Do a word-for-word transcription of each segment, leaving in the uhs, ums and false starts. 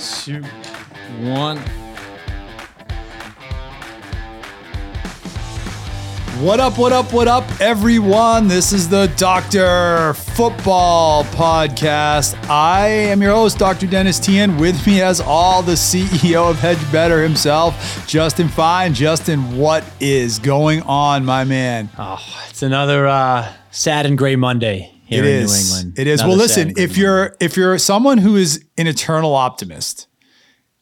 two, one. What up, what up, what up, everyone? This is the Doctor Football Podcast. I am your host, Doctor Dennis Tian. With me, as all, the C E O of Hedge Better himself, Justin Fine. Justin, what is going on, my man? Oh, it's another uh, sad and gray Monday here in New England. It is. Well, listen, if you're if you're someone who is an eternal optimist,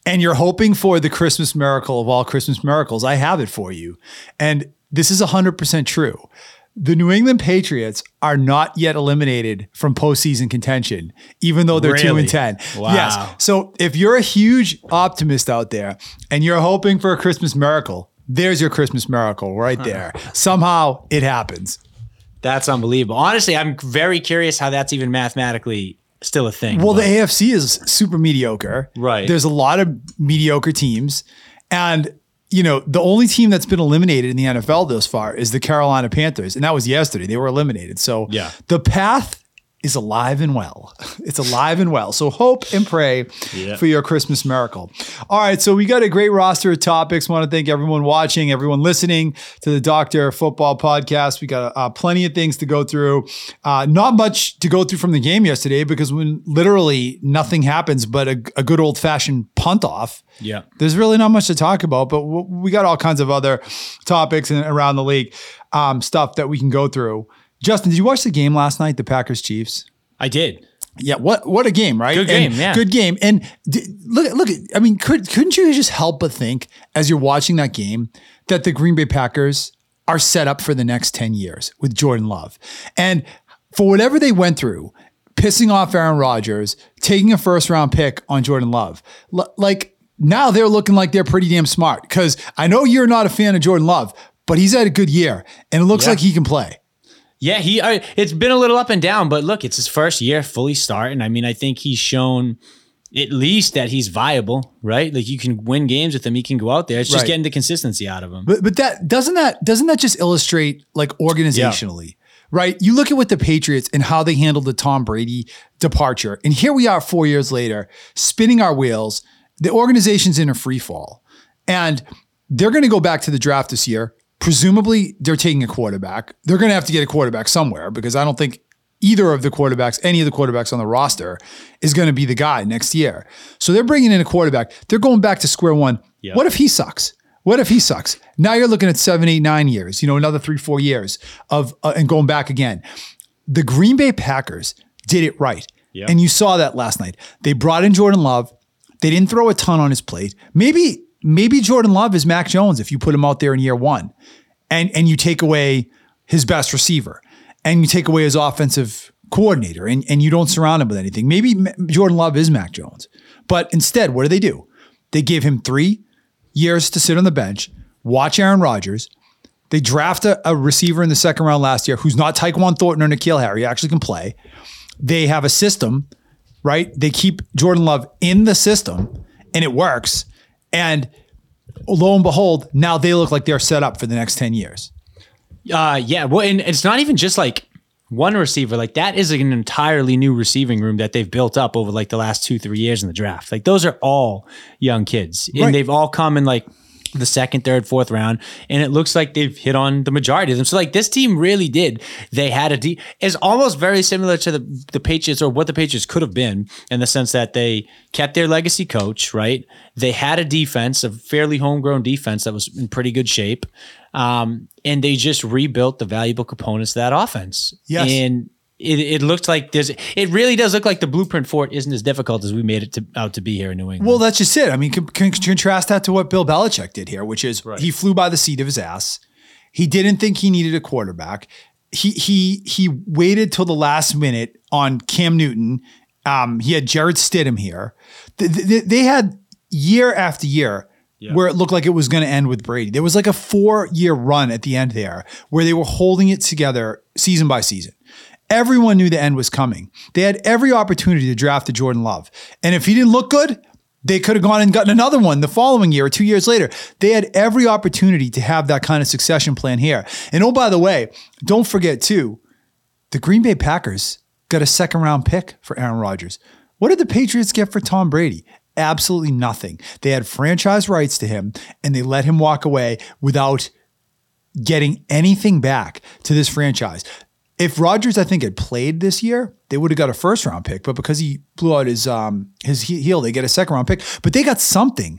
and you're hoping for the Christmas miracle of all Christmas miracles, I have it for you. And this is one hundred percent true. The New England Patriots are not yet eliminated from postseason contention, even though they're really? two and ten. Wow. Yes. So if you're a huge optimist out there and you're hoping for a Christmas miracle, there's your Christmas miracle right there. Huh. Somehow it happens. That's unbelievable. Honestly, I'm very curious how that's even mathematically still a thing. Well, but the A F C is super mediocre. Right. There's a lot of mediocre teams. And you know, the only team that's been eliminated in the N F L thus far is the Carolina Panthers. And that was yesterday. They were eliminated. So yeah. The path is alive and well. It's alive and well. So hope and pray yeah. for your Christmas miracle. All right. So we got a great roster of topics. Want to thank everyone watching, everyone listening to the Doctor Football Podcast. We got uh, plenty of things to go through. Uh, not much to go through from the game yesterday because when literally nothing happens but a, a good old fashioned punt off. Yeah, there's really not much to talk about, but we got all kinds of other topics and around the league um, stuff that we can go through. Justin, did you watch the game last night, the Packers Chiefs? I did. Yeah, what what a game, right? Good game, and yeah. Good game. And d- look, look. I mean, could, couldn't you just help but think as you're watching that game that the Green Bay Packers are set up for the next ten years with Jordan Love? And for whatever they went through, pissing off Aaron Rodgers, taking a first-round pick on Jordan Love, l- like... now they're looking like they're pretty damn smart because I know you're not a fan of Jordan Love, but he's had a good year and it looks yeah. like he can play. Yeah, he. I, it's been a little up and down, but look, it's his first year fully starting. I mean, I think he's shown at least that he's viable, right? Like you can win games with him. He can go out there. It's just right. getting the consistency out of him. But, but that doesn't that doesn't that just illustrate like organizationally? Yeah. Right? You look at what the Patriots and how they handled the Tom Brady departure. And here we are four years later, spinning our wheels. The organization's in a free fall and they're going to go back to the draft this year. Presumably they're taking a quarterback. They're going to have to get a quarterback somewhere because I don't think either of the quarterbacks, any of the quarterbacks on the roster is going to be the guy next year. So they're bringing in a quarterback. They're going back to square one. Yep. What if he sucks? What if he sucks? Now you're looking at seven, eight, nine years, you know, another three, four years of, uh, and going back again. The Green Bay Packers did it right. Yep. And you saw that last night. They brought in Jordan Love. They didn't throw a ton on his plate. Maybe maybe Jordan Love is Mac Jones if you put him out there in year one and, and you take away his best receiver and you take away his offensive coordinator and, and you don't surround him with anything. Maybe Jordan Love is Mac Jones. But instead, what do they do? They give him three years to sit on the bench, watch Aaron Rodgers. They draft a, a receiver in the second round last year who's not Tyquan Thornton or N'Keal Harry, actually can play. They have a system. Right? They keep Jordan Love in the system and it works. And lo and behold, now they look like they're set up for the next ten years. Uh, yeah. Well, and it's not even just like one receiver. Like that is an entirely new receiving room that they've built up over like the last two, three years in the draft. Like those are all young kids and right. they've all come in like the second, third, fourth round. And it looks like they've hit on the majority of them. So like this team really did. They had a D is almost very similar to the, the Patriots or what the Patriots could have been in the sense that they kept their legacy coach, right? They had a defense, a fairly homegrown defense that was in pretty good shape. Um, and they just rebuilt the valuable components of that offense. Yes. And It, it looked like there's, it really does look like the blueprint for it isn't as difficult as we made it to, out to be here in New England. Well, that's just it. I mean, con- con- contrast that to what Bill Belichick did here, which is right. he flew by the seat of his ass. He didn't think he needed a quarterback. He, he, he waited till the last minute on Cam Newton. Um, he had Jared Stidham here. They, they, they had year after year yeah. where it looked like it was going to end with Brady. There was like a four year run at the end there where they were holding it together season by season. Everyone knew the end was coming. They had every opportunity to draft a Jordan Love. And if he didn't look good, they could have gone and gotten another one the following year or two years later. They had every opportunity to have that kind of succession plan here. And oh, by the way, don't forget too, the Green Bay Packers got a second round pick for Aaron Rodgers. What did the Patriots get for Tom Brady? absolutely nothing. They had franchise rights to him, and they let him walk away without getting anything back to this franchise. If Rodgers, I think, had played this year, they would have got a first round pick, but because he blew out his um, his heel, they get a second round pick. But they got something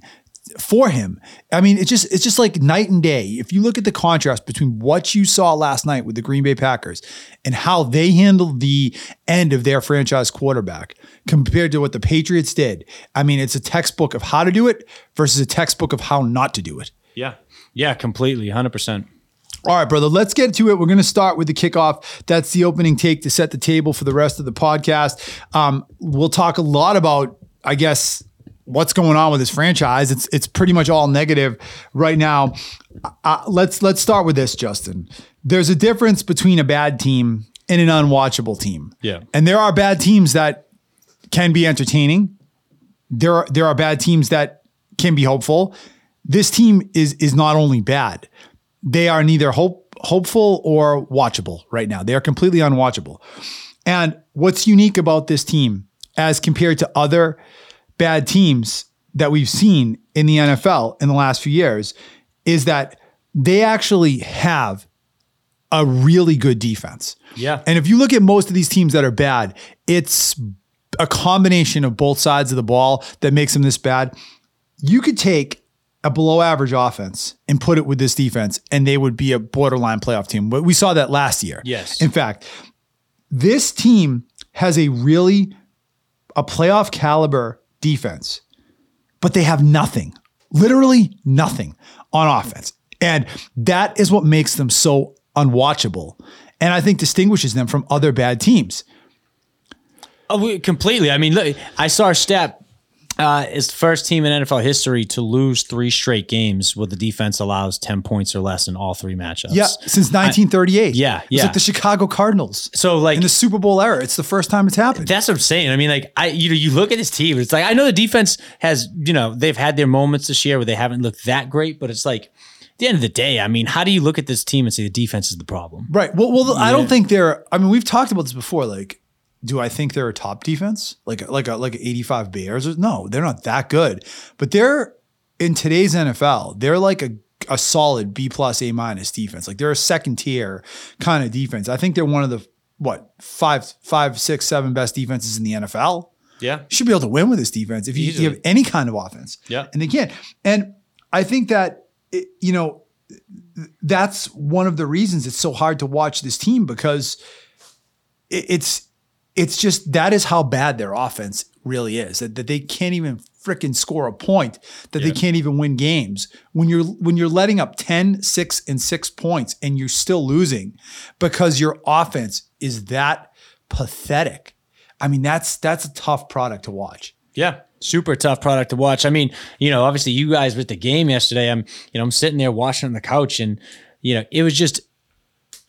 for him. I mean, it's just it's just like night and day. If you look at the contrast between what you saw last night with the Green Bay Packers and how they handled the end of their franchise quarterback compared to what the Patriots did, I mean, it's a textbook of how to do it versus a textbook of how not to do it. Yeah, yeah, completely, one hundred percent. All right, brother, let's get to it. We're going to start with the kickoff. That's the opening take to set the table for the rest of the podcast. Um, we'll talk a lot about, I guess, what's going on with this franchise. It's it's pretty much all negative right now. Uh, let's let's start with this, Justin. There's a difference between a bad team and an unwatchable team. Yeah. And there are bad teams that can be entertaining. There are, there are bad teams that can be hopeful. This team is is not only bad. They are neither hope, hopeful or watchable right now. They are completely unwatchable. And what's unique about this team as compared to other bad teams that we've seen in the N F L in the last few years is that they actually have a really good defense. Yeah. And if you look at most of these teams that are bad, it's a combination of both sides of the ball that makes them this bad. You could take a below average offense and put it with this defense, and they would be a borderline playoff team. But we saw that last year. Yes. In fact, this team has a really, a playoff caliber defense, but they have nothing, literally nothing on offense. And that is what makes them so unwatchable. And I think distinguishes them from other bad teams. Oh, completely. I mean, look, I saw a stat. Uh, it's the first team in N F L history to lose three straight games where the defense allows ten points or less in all three matchups. Yeah, since nineteen thirty-eight. I, yeah, yeah. It's like the Chicago Cardinals. So like in the Super Bowl era, it's the first time it's happened. That's what I'm saying. I mean, like I, you know, you look at this team. It's like I know the defense has, you know, they've had their moments this year where they haven't looked that great, but it's like at the end of the day, I mean, how do you look at this team and say the defense is the problem? Right. Well, well, yeah. I don't think they're. I mean, we've talked about this before, like. Do I think they're a top defense? Like like a, like eighty-five Bears? No, they're not that good. But they're, in today's N F L, they're like a, a solid B plus, A minus defense. Like they're a second tier kind of defense. I think they're one of the, what, five, five, six, seven best defenses in the N F L. Yeah. You should be able to win with this defense if you, you have any kind of offense. Yeah. And they can't. And I think that, it, you know, that's one of the reasons it's so hard to watch this team because it, it's, It's just that is how bad their offense really is, that, that they can't even freaking score a point, that yeah. they can't even win games. When you're when you're letting up ten, six, and six points and you're still losing because your offense is that pathetic. I mean, that's that's a tough product to watch. Yeah. Super tough product to watch. I mean, you know, obviously you guys were at the game yesterday. I'm, you know, I'm sitting there watching on the couch and, you know, it was just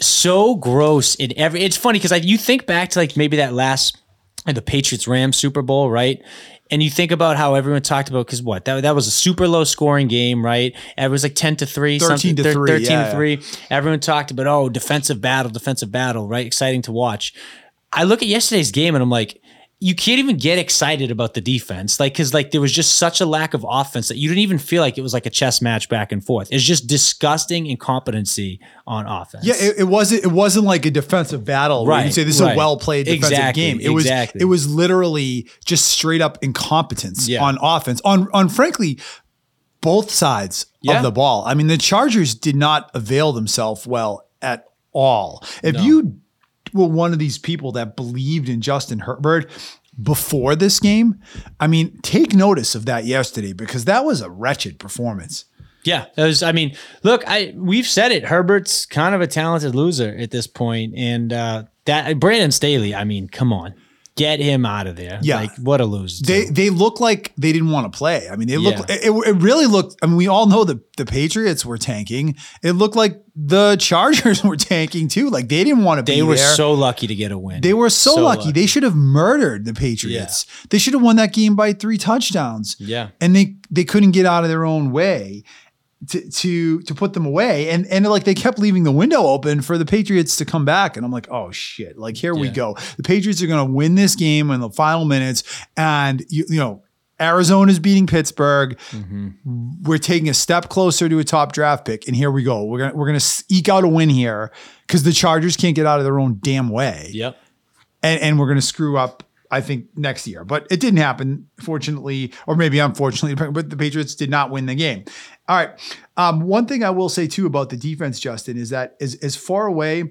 so gross in every, it's funny because like you think back to like maybe that last, the Patriots Rams Super Bowl, right? And you think about how everyone talked about, because what, that, that was a super low scoring game, right? It was like ten to three, thirteen to three. Yeah, yeah. Everyone talked about, oh, defensive battle, defensive battle, right? Exciting to watch. I look at yesterday's game and I'm like, you can't even get excited about the defense. Like, cause like there was just such a lack of offense that you didn't even feel like it was like a chess match back and forth. It's just disgusting incompetency on offense. Yeah. It, it wasn't, it wasn't like a defensive battle. Right. You say this is right. a well-played defensive exactly. game. It exactly. was, it was literally just straight up incompetence yeah. on offense on, on frankly, both sides yeah. of the ball. I mean, the Chargers did not avail themselves well at all. If no. you were one of these people that believed in Justin Herbert before this game, I mean, take notice of that yesterday because that was a wretched performance. Yeah. It was, I mean, look, I we've said it. Herbert's kind of a talented loser at this point. And uh, that Brandon Staley, I mean, come on. Get him out of there. Yeah. Like, what a loser. They they look like they didn't want to play. I mean, they look. Yeah. It, it really looked, I mean, we all know that the Patriots were tanking. It looked like the Chargers were tanking too. Like, they didn't want to they be there. They were so lucky to get a win. They were so, so lucky. lucky. They should have murdered the Patriots. Yeah. They should have won that game by three touchdowns. Yeah. And they they couldn't get out of their own way to to to put them away. And and like they kept leaving the window open for the Patriots to come back. And I'm like, oh shit, like here yeah. we go. The Patriots are going to win this game in the final minutes. And you, you know, Arizona's beating Pittsburgh. Mm-hmm. We're taking a step closer to a top draft pick, and here we go. We're gonna we're gonna eke out a win here because the Chargers can't get out of their own damn way. Yep, and and we're gonna screw up, I think, next year. But it didn't happen, fortunately, or maybe unfortunately, but the Patriots did not win the game. All right. Um, one thing I will say too about the defense, Justin, is that as, as far away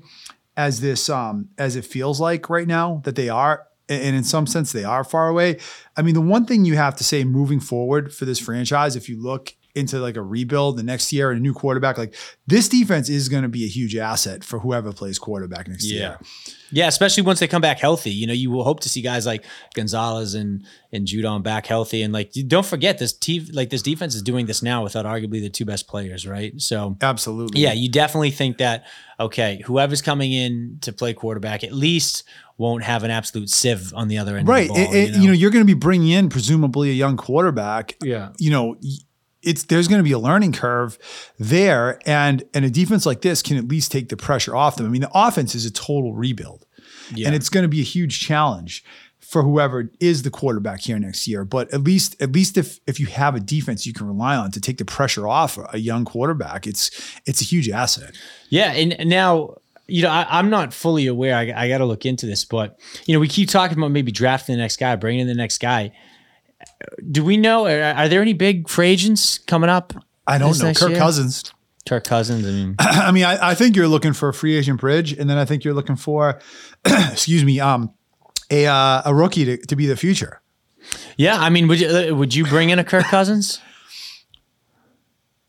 as this, um, as it feels like right now that they are, and in some sense they are far away. I mean, the one thing you have to say moving forward for this franchise, if you look into like a rebuild the next year and a new quarterback, like this defense is going to be a huge asset for whoever plays quarterback next yeah. year. Yeah, especially once they come back healthy. You know, you will hope to see guys like Gonzalez and and Judon back healthy. And like, don't forget this team, like this defense is doing this now without arguably the two best players, right? So absolutely, yeah, you definitely think that okay, whoever's coming in to play quarterback at least won't have an absolute sieve on the other end, right? Of the ball, it, it, you know? You know, you're going to be bringing in presumably a young quarterback. Yeah, you know. It's there's going to be a learning curve there, and and a defense like this can at least take the pressure off them. I mean, the offense is a total rebuild, yeah. and it's going to be a huge challenge for whoever is the quarterback here next year. But at least at least if if you have a defense you can rely on to take the pressure off a young quarterback, it's it's a huge asset. Yeah, and now. You know, I, I'm not fully aware. I, I got to look into this, but you know, we keep talking about maybe drafting the next guy, bringing in the next guy. Do we know? Are, are there any big free agents coming up? I don't know. Kirk year? Cousins. Kirk Cousins. I mean, I mean, I, I think you're looking for a free agent bridge, and then I think you're looking for, excuse me, um, a uh, a rookie to, to be the future. Yeah, I mean, would you would you bring in a Kirk Cousins?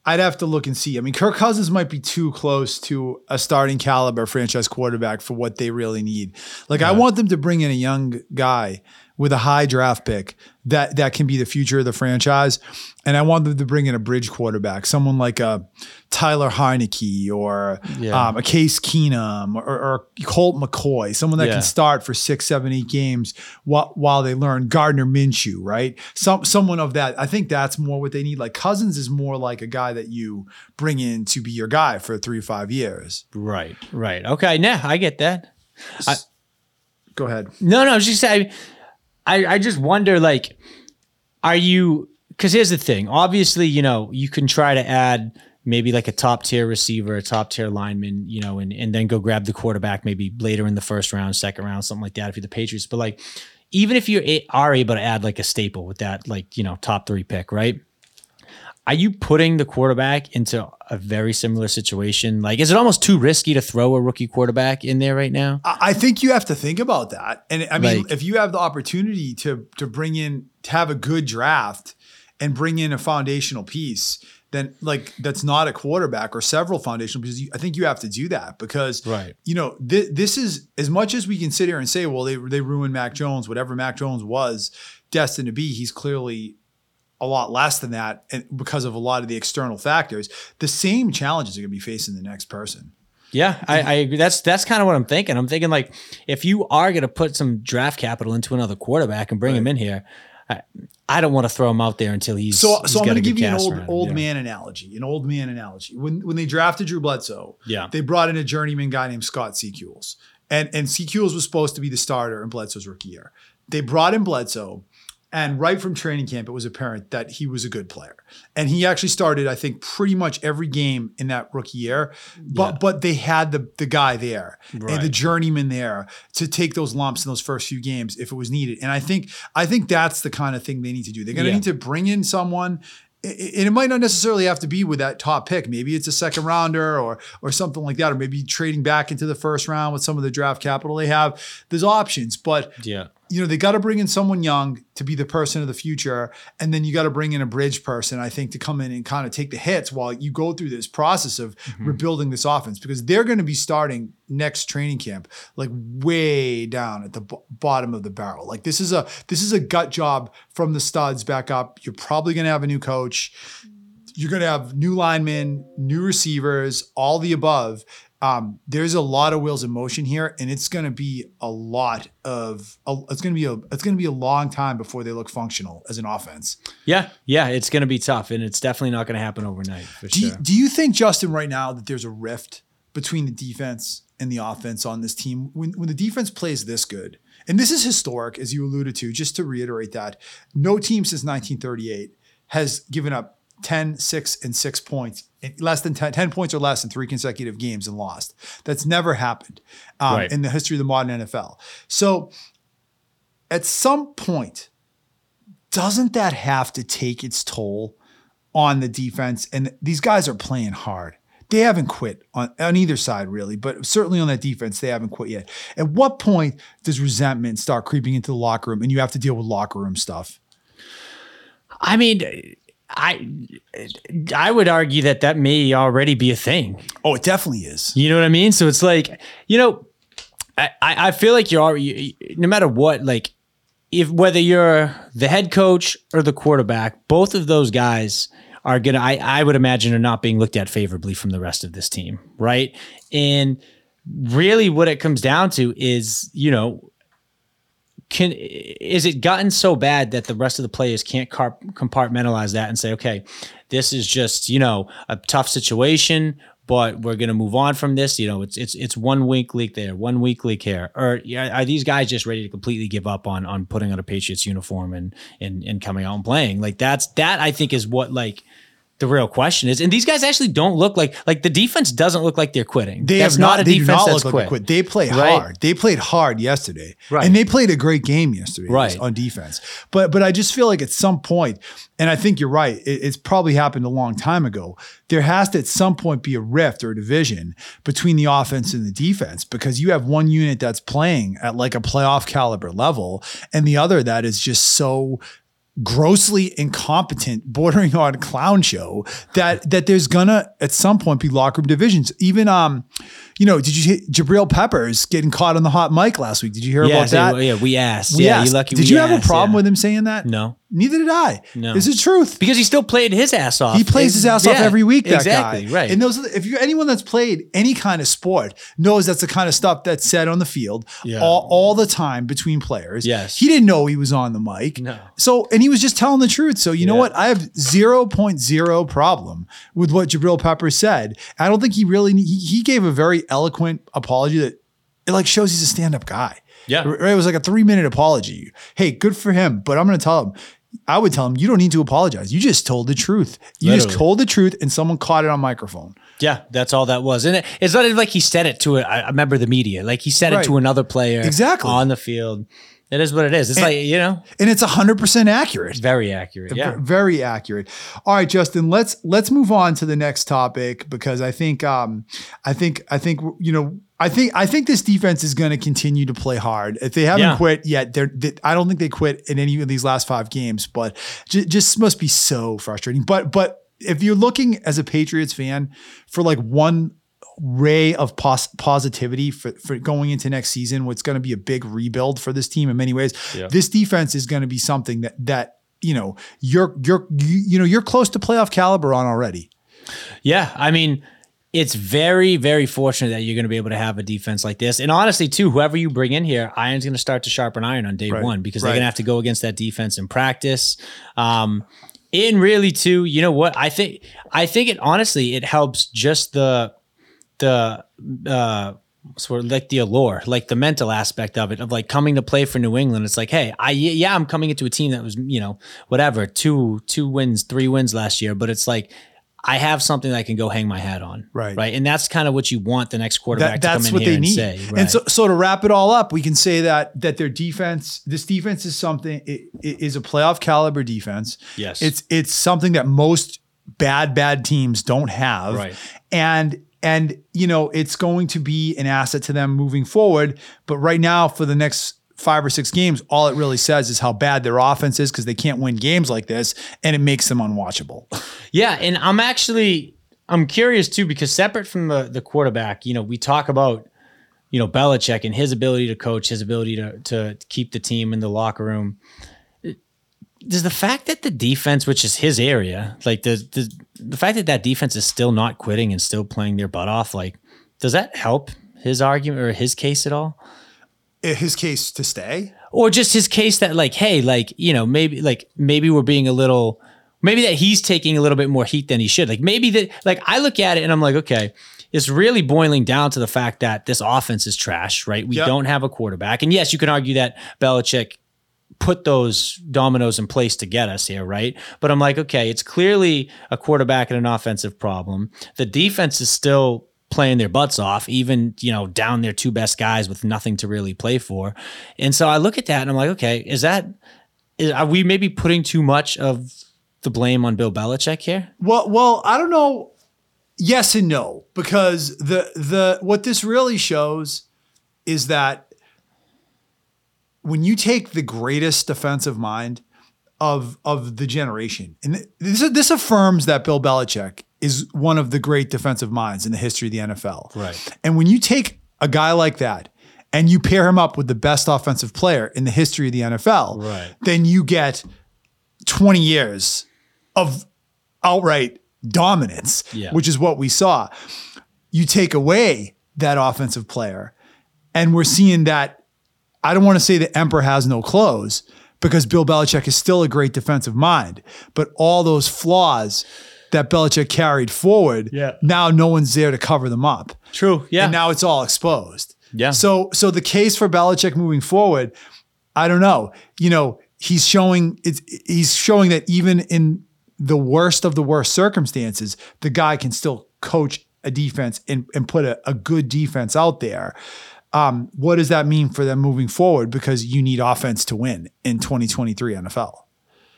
I'd have to look and see. I mean, Kirk Cousins might be too close to a starting caliber franchise quarterback for what they really need. Like, yeah. I want them to bring in a young guy with a high draft pick that that can be the future of the franchise. And I want them to bring in a bridge quarterback, someone like a Tyler Heinicke or yeah. um, a Case Keenum or, or Colt McCoy, someone that yeah. can start for six, seven, eight games while, while they learn. Gardner Minshew, right? Some Someone of that. I think that's more what they need. Like Cousins is more like a guy that you bring in to be your guy for three or five years. Right, right. Okay, now I get that. I, Go ahead. No, no, I was just saying, I, I just wonder, like, are you – because here's the thing. Obviously, you know, you can try to add maybe like a top-tier receiver, a top-tier lineman, you know, and, and then go grab the quarterback maybe later in the first round, second round, something like that if you're the Patriots. But, like, even if you are able to add like a staple with that, like, you know, top three pick, right? Are you putting the quarterback into a very similar situation? Like, is it almost too risky to throw a rookie quarterback in there right now? I think you have to think about that. And I mean, like, if you have the opportunity to to bring in, to have a good draft and bring in a foundational piece, then like that's not a quarterback or several foundational pieces. I think you have to do that because, right. you know, th- this is as much as we can sit here and say, well, they, they ruined Mac Jones, whatever Mac Jones was destined to be, he's clearly a lot less than that, and because of a lot of the external factors, the same challenges are going to be facing the next person. Yeah, I, I agree. That's that's kind of what I'm thinking. I'm thinking like, if you are going to put some draft capital into another quarterback and bring right. him in here, I, I don't want to throw him out there until he's. So, he's so I'm going to give you an old old him, man yeah. analogy. An old man analogy. When when they drafted Drew Bledsoe, yeah. they brought in a journeyman guy named Scott Seacules, and and Seacules was supposed to be the starter in Bledsoe's rookie year. They brought in Bledsoe. And right from training camp, it was apparent that he was a good player. And he actually started, I think, pretty much every game in that rookie year. But yeah. but they had the the guy there right. and the journeyman there to take those lumps in those first few games if it was needed. And I think I think that's the kind of thing they need to do. They're going to yeah. need to bring in someone. And it might not necessarily have to be with that top pick. Maybe it's a second rounder or or something like that. Or maybe trading back into the first round with some of the draft capital they have. There's options. But yeah. you know, they got to bring in someone young to be the person of the future. And then you got to bring in a bridge person, I think, to come in and kind of take the hits while you go through this process of mm-hmm. rebuilding this offense, because they're going to be starting next training camp, like way down at the b- bottom of the barrel. Like this is a, this is a gut job from the studs back up. You're probably going to have a new coach. You're going to have new linemen, new receivers, all the above. Um, there's a lot of wheels in motion here, and it's going to be a lot of a, it's going to be a it's going to be a long time before they look functional as an offense. Yeah, yeah, it's going to be tough, and it's definitely not going to happen overnight. For do, sure. you, do you think, Justin, right now that there's a rift between the defense and the offense on this team? When when the defense plays this good, And this is historic, as you alluded to, just to reiterate that. No team since nineteen thirty-eight has given up ten, six, and six points, less than ten, ten points or less in three consecutive games and lost. That's never happened um, right. in the history of the modern N F L. So at some point, doesn't that have to take its toll on the defense? And these guys are playing hard. They haven't quit on, on either side, really, but certainly on that defense, they haven't quit yet. At what point does resentment start creeping into the locker room and you have to deal with locker room stuff? I mean... I I would argue that that may already be a thing. Oh, it definitely is. You know what I mean? So it's like, you know, I, I feel like you're already, no matter what, like if whether you're the head coach or the quarterback, both of those guys are going to, I would imagine, are not being looked at favorably from the rest of this team, right? And really what it comes down to is, you know, Can is it gotten so bad that the rest of the players can't compartmentalize that and say, okay, this is just, you know, a tough situation, but we're going to move on from this. You know, it's it's it's one week leak there, one week leak here. Or are these guys just ready to completely give up on on putting on a Patriots uniform and and and coming out and playing? Like that's that I think is what like the real question is. And these guys actually don't look like like the defense doesn't look like they're quitting. They that's not, not a they defense do not that's look quit. Like quit. They play right? hard. They played hard yesterday. Right. And they played a great game yesterday right. on defense. But but I just feel like at some point, and I think you're right, it, it's probably happened a long time ago. There has to at some point be a rift or a division between the offense and the defense, because you have one unit that's playing at like a playoff caliber level and the other that is just so grossly incompetent, bordering on clown show, that that there's gonna at some point be locker room divisions. Even um you know, did you hear Jabrill Peppers getting caught on the hot mic last week? Did you hear yeah, about that? Well, yeah, we asked. We yeah, asked. You lucky did we you asked, have a problem yeah. with him saying that? No. Neither did I. No. This is truth. Because he still played his ass off. He plays it, his ass yeah, off every week, that exactly, guy. Exactly, right. And those, if you're anyone that's played any kind of sport knows that's the kind of stuff that's said on the field yeah. all, all the time between players. Yes. He didn't know he was on the mic. No. So, and he was just telling the truth. So, you yeah. know what? I have zero point zero problem with what Jabrill Peppers said. I don't think he really, he, he gave a very eloquent apology that it like shows he's a stand-up guy. Yeah. It was like a three minute apology. Hey, good for him. But I'm going to tell him, I would tell him, you don't need to apologize. You just told the truth. You Literally. just told the truth and someone caught it on microphone. Yeah, that's all that was. And it, it's not like he said it to a, a member of the media. Like he said right. it to another player exactly. on the field. It is what it is. It's and, like, you know. And it's one hundred percent accurate. Very accurate, yeah. Very accurate. All right, Justin, let's let's move on to the next topic because I think um I think I think you know, I think I think this defense is going to continue to play hard. If they haven't yeah. quit yet, they're, they, I don't think they quit in any of these last five games, but j- just must be so frustrating. But but if you're looking as a Patriots fan for like one ray of pos- positivity for, for going into next season, what's going to be a big rebuild for this team in many ways. Yeah. This defense is going to be something that that you know you're you're you, you know you're close to playoff caliber on already. Yeah, I mean, it's very, very fortunate that you're going to be able to have a defense like this. And honestly, too, whoever you bring in here, iron's going to start to sharpen iron on day right. one because right. they're going to have to go against that defense in practice. Um, and really, too, you know what? I think I think it honestly it helps just the the uh sort of like the allure, like the mental aspect of it, of like coming to play for New England. It's like, hey, I yeah, I'm coming into a team that was, you know, whatever, two two wins, three wins last year, but it's like I have something that I can go hang my hat on. Right. Right. And that's kind of what you want the next quarterback that, to come in what here they and need. say. Right. And so, so to wrap it all up, we can say that that their defense, this defense is something, it, it is a playoff caliber defense. Yes. It's it's something that most bad, bad teams don't have. Right. And And, you know, it's going to be an asset to them moving forward. But right now, for the next five or six games, all it really says is how bad their offense is because they can't win games like this, and it makes them unwatchable. Yeah, and I'm actually, I'm curious too, because separate from the, the quarterback, you know, we talk about, you know, Belichick and his ability to coach, his ability to to keep the team in the locker room. Does the fact that the defense, which is his area, like the, the the fact that that defense is still not quitting and still playing their butt off, like, does that help his argument or his case at all? His case to stay? Or just his case that like, hey, like, you know, maybe like maybe we're being a little, maybe that he's taking a little bit more heat than he should. Like maybe that, like I look at it and I'm like, okay, it's really boiling down to the fact that this offense is trash, right? We yep. don't have a quarterback. And yes, you can argue that Belichick put those dominoes in place to get us here, right? But I'm like, okay, it's clearly a quarterback and an offensive problem. The defense is still playing their butts off, even, you know, down their two best guys with nothing to really play for. And so I look at that and I'm like, okay, is that, is, are we maybe putting too much of the blame on Bill Belichick here? Well, well, I don't know. Yes and no, because the, the, what this really shows is that when you take the greatest defensive mind of, of the generation, and this, this affirms that Bill Belichick is one of the great defensive minds in the history of the N F L. Right. And when you take a guy like that and you pair him up with the best offensive player in the history of the N F L, right, then you get twenty years of outright dominance, yeah. which is what we saw. You take away that offensive player, and we're seeing that, I don't want to say the emperor has no clothes, because Bill Belichick is still a great defensive mind, but all those flaws that Belichick carried forward, yeah. now no one's there to cover them up. True, yeah. And now it's all exposed. Yeah. So so the case for Belichick moving forward, I don't know. You know, he's showing it's, he's showing that even in the worst of the worst circumstances, the guy can still coach a defense and, and put a, a good defense out there. Um, what does that mean for them moving forward? Because you need offense to win in twenty twenty-three N F L.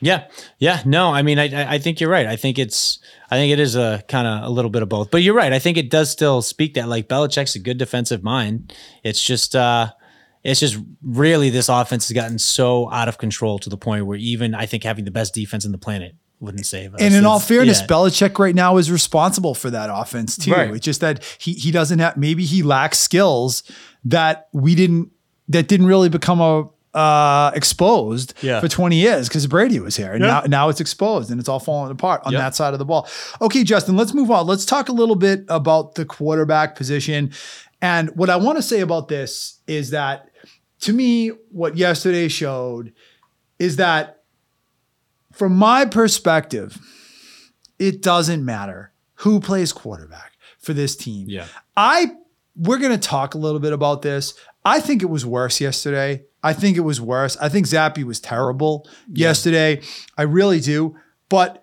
Yeah. Yeah. No, I mean, I I think you're right. I think it's, I think it is a kind of a little bit of both, but you're right. I think it does still speak that like Belichick's a good defensive mind. It's just, uh, it's just really this offense has gotten so out of control to the point where even I think having the best defense in the planet wouldn't save us. And in it's, all fairness, yeah. Belichick right now is responsible for that offense too. Right. It's just that he, he doesn't have, maybe he lacks skills that we didn't, that didn't really become a, Uh, exposed yeah. for twenty years because Brady was here. And yeah. now, now it's exposed and it's all falling apart on yeah. that side of the ball. Okay, Justin, let's move on. Let's talk a little bit about the quarterback position. And what I want to say about this is that to me, what yesterday showed is that from my perspective, it doesn't matter who plays quarterback for this team. Yeah. I, we're going to talk a little bit about this. I think it was worse yesterday. I think it was worse. I think Zappe was terrible yeah. yesterday. I really do. But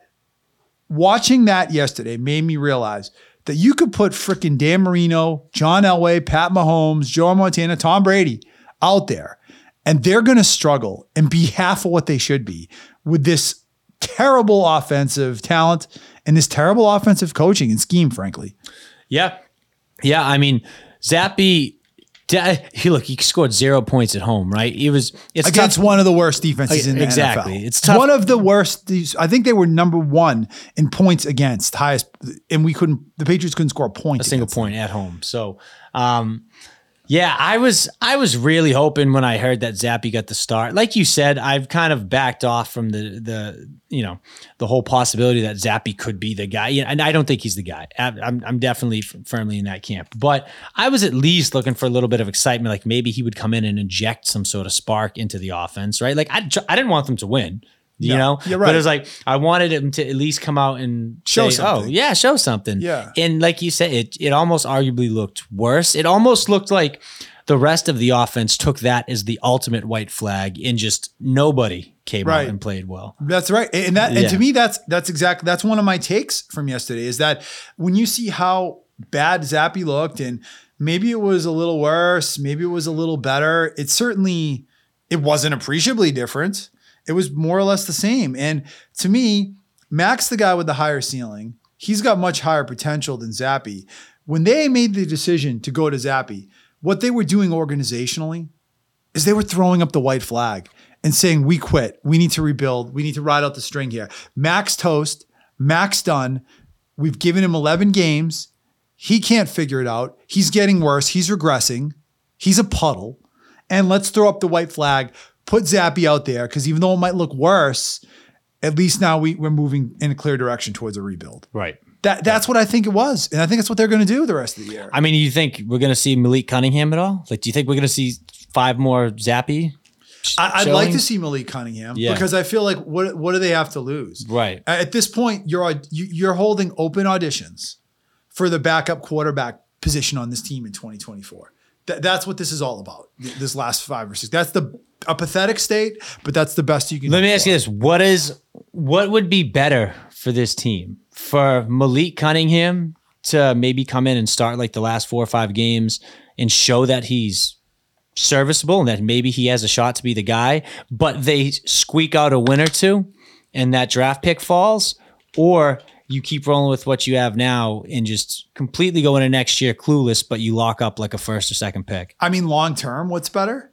watching that yesterday made me realize that you could put freaking Dan Marino, John Elway, Pat Mahomes, Joe Montana, Tom Brady out there, and they're going to struggle and be half of what they should be with this terrible offensive talent and this terrible offensive coaching and scheme, frankly. Yeah. Yeah. I mean, Zappe... He look, he scored zero points at home, right? It was it's against tough. One of the worst defenses in the exactly. N F L. Exactly, it's tough. One of the worst. I think they were number one in points against, highest, and we couldn't. The Patriots couldn't score a point, a single point them. At home. So, um, yeah, I was I was really hoping when I heard that Zappe got the start. Like you said, I've kind of backed off from the the you know the whole possibility that Zappe could be the guy, and I don't think he's the guy. I'm I'm definitely firmly in that camp. But I was at least looking for a little bit of excitement, like maybe he would come in and inject some sort of spark into the offense, right? Like I I didn't want them to win. You no, know, right. But it was like, I wanted him to at least come out and show say, something. Oh yeah, show something. Yeah. And like you said, it, it almost arguably looked worse. It almost looked like the rest of the offense took that as the ultimate white flag and just nobody came right. out and played well. That's right. And that, and yeah. to me, that's, that's exactly, that's one of my takes from yesterday is that when you see how bad Zappe looked and maybe it was a little worse, maybe it was a little better. It certainly, it wasn't appreciably different. It was more or less the same. And to me, Mac's the guy with the higher ceiling. He's got much higher potential than Zappe. When they made the decision to go to Zappe, what they were doing organizationally is they were throwing up the white flag and saying, we quit. We need to rebuild. We need to ride out the string here. Mac's toast. Mac's done. We've given him eleven games. He can't figure it out. He's getting worse. He's regressing. He's a puddle. And let's throw up the white flag. Put Zappe out there because even though it might look worse, at least now we, we're moving in a clear direction towards a rebuild. Right. That That's what I think it was. And I think that's what they're going to do the rest of the year. I mean, you think we're going to see Malik Cunningham at all? Like, do you think we're going to see five more Zappe? Sh- I, I'd showing? like to see Malik Cunningham yeah. because I feel like what what do they have to lose? Right. At this point, you're, you're holding open auditions for the backup quarterback position on this team in twenty twenty-four. Th- that's what this is all about. Th- this last five or six. That's the a pathetic state, but that's the best you can. Let me ask you this: What is what would be better for this team? For Malik Cunningham to maybe come in and start like the last four or five games and show that he's serviceable and that maybe he has a shot to be the guy, but they squeak out a win or two and that draft pick falls, or you keep rolling with what you have now and just completely go into next year clueless, but you lock up like a first or second pick. I mean, long-term, what's better?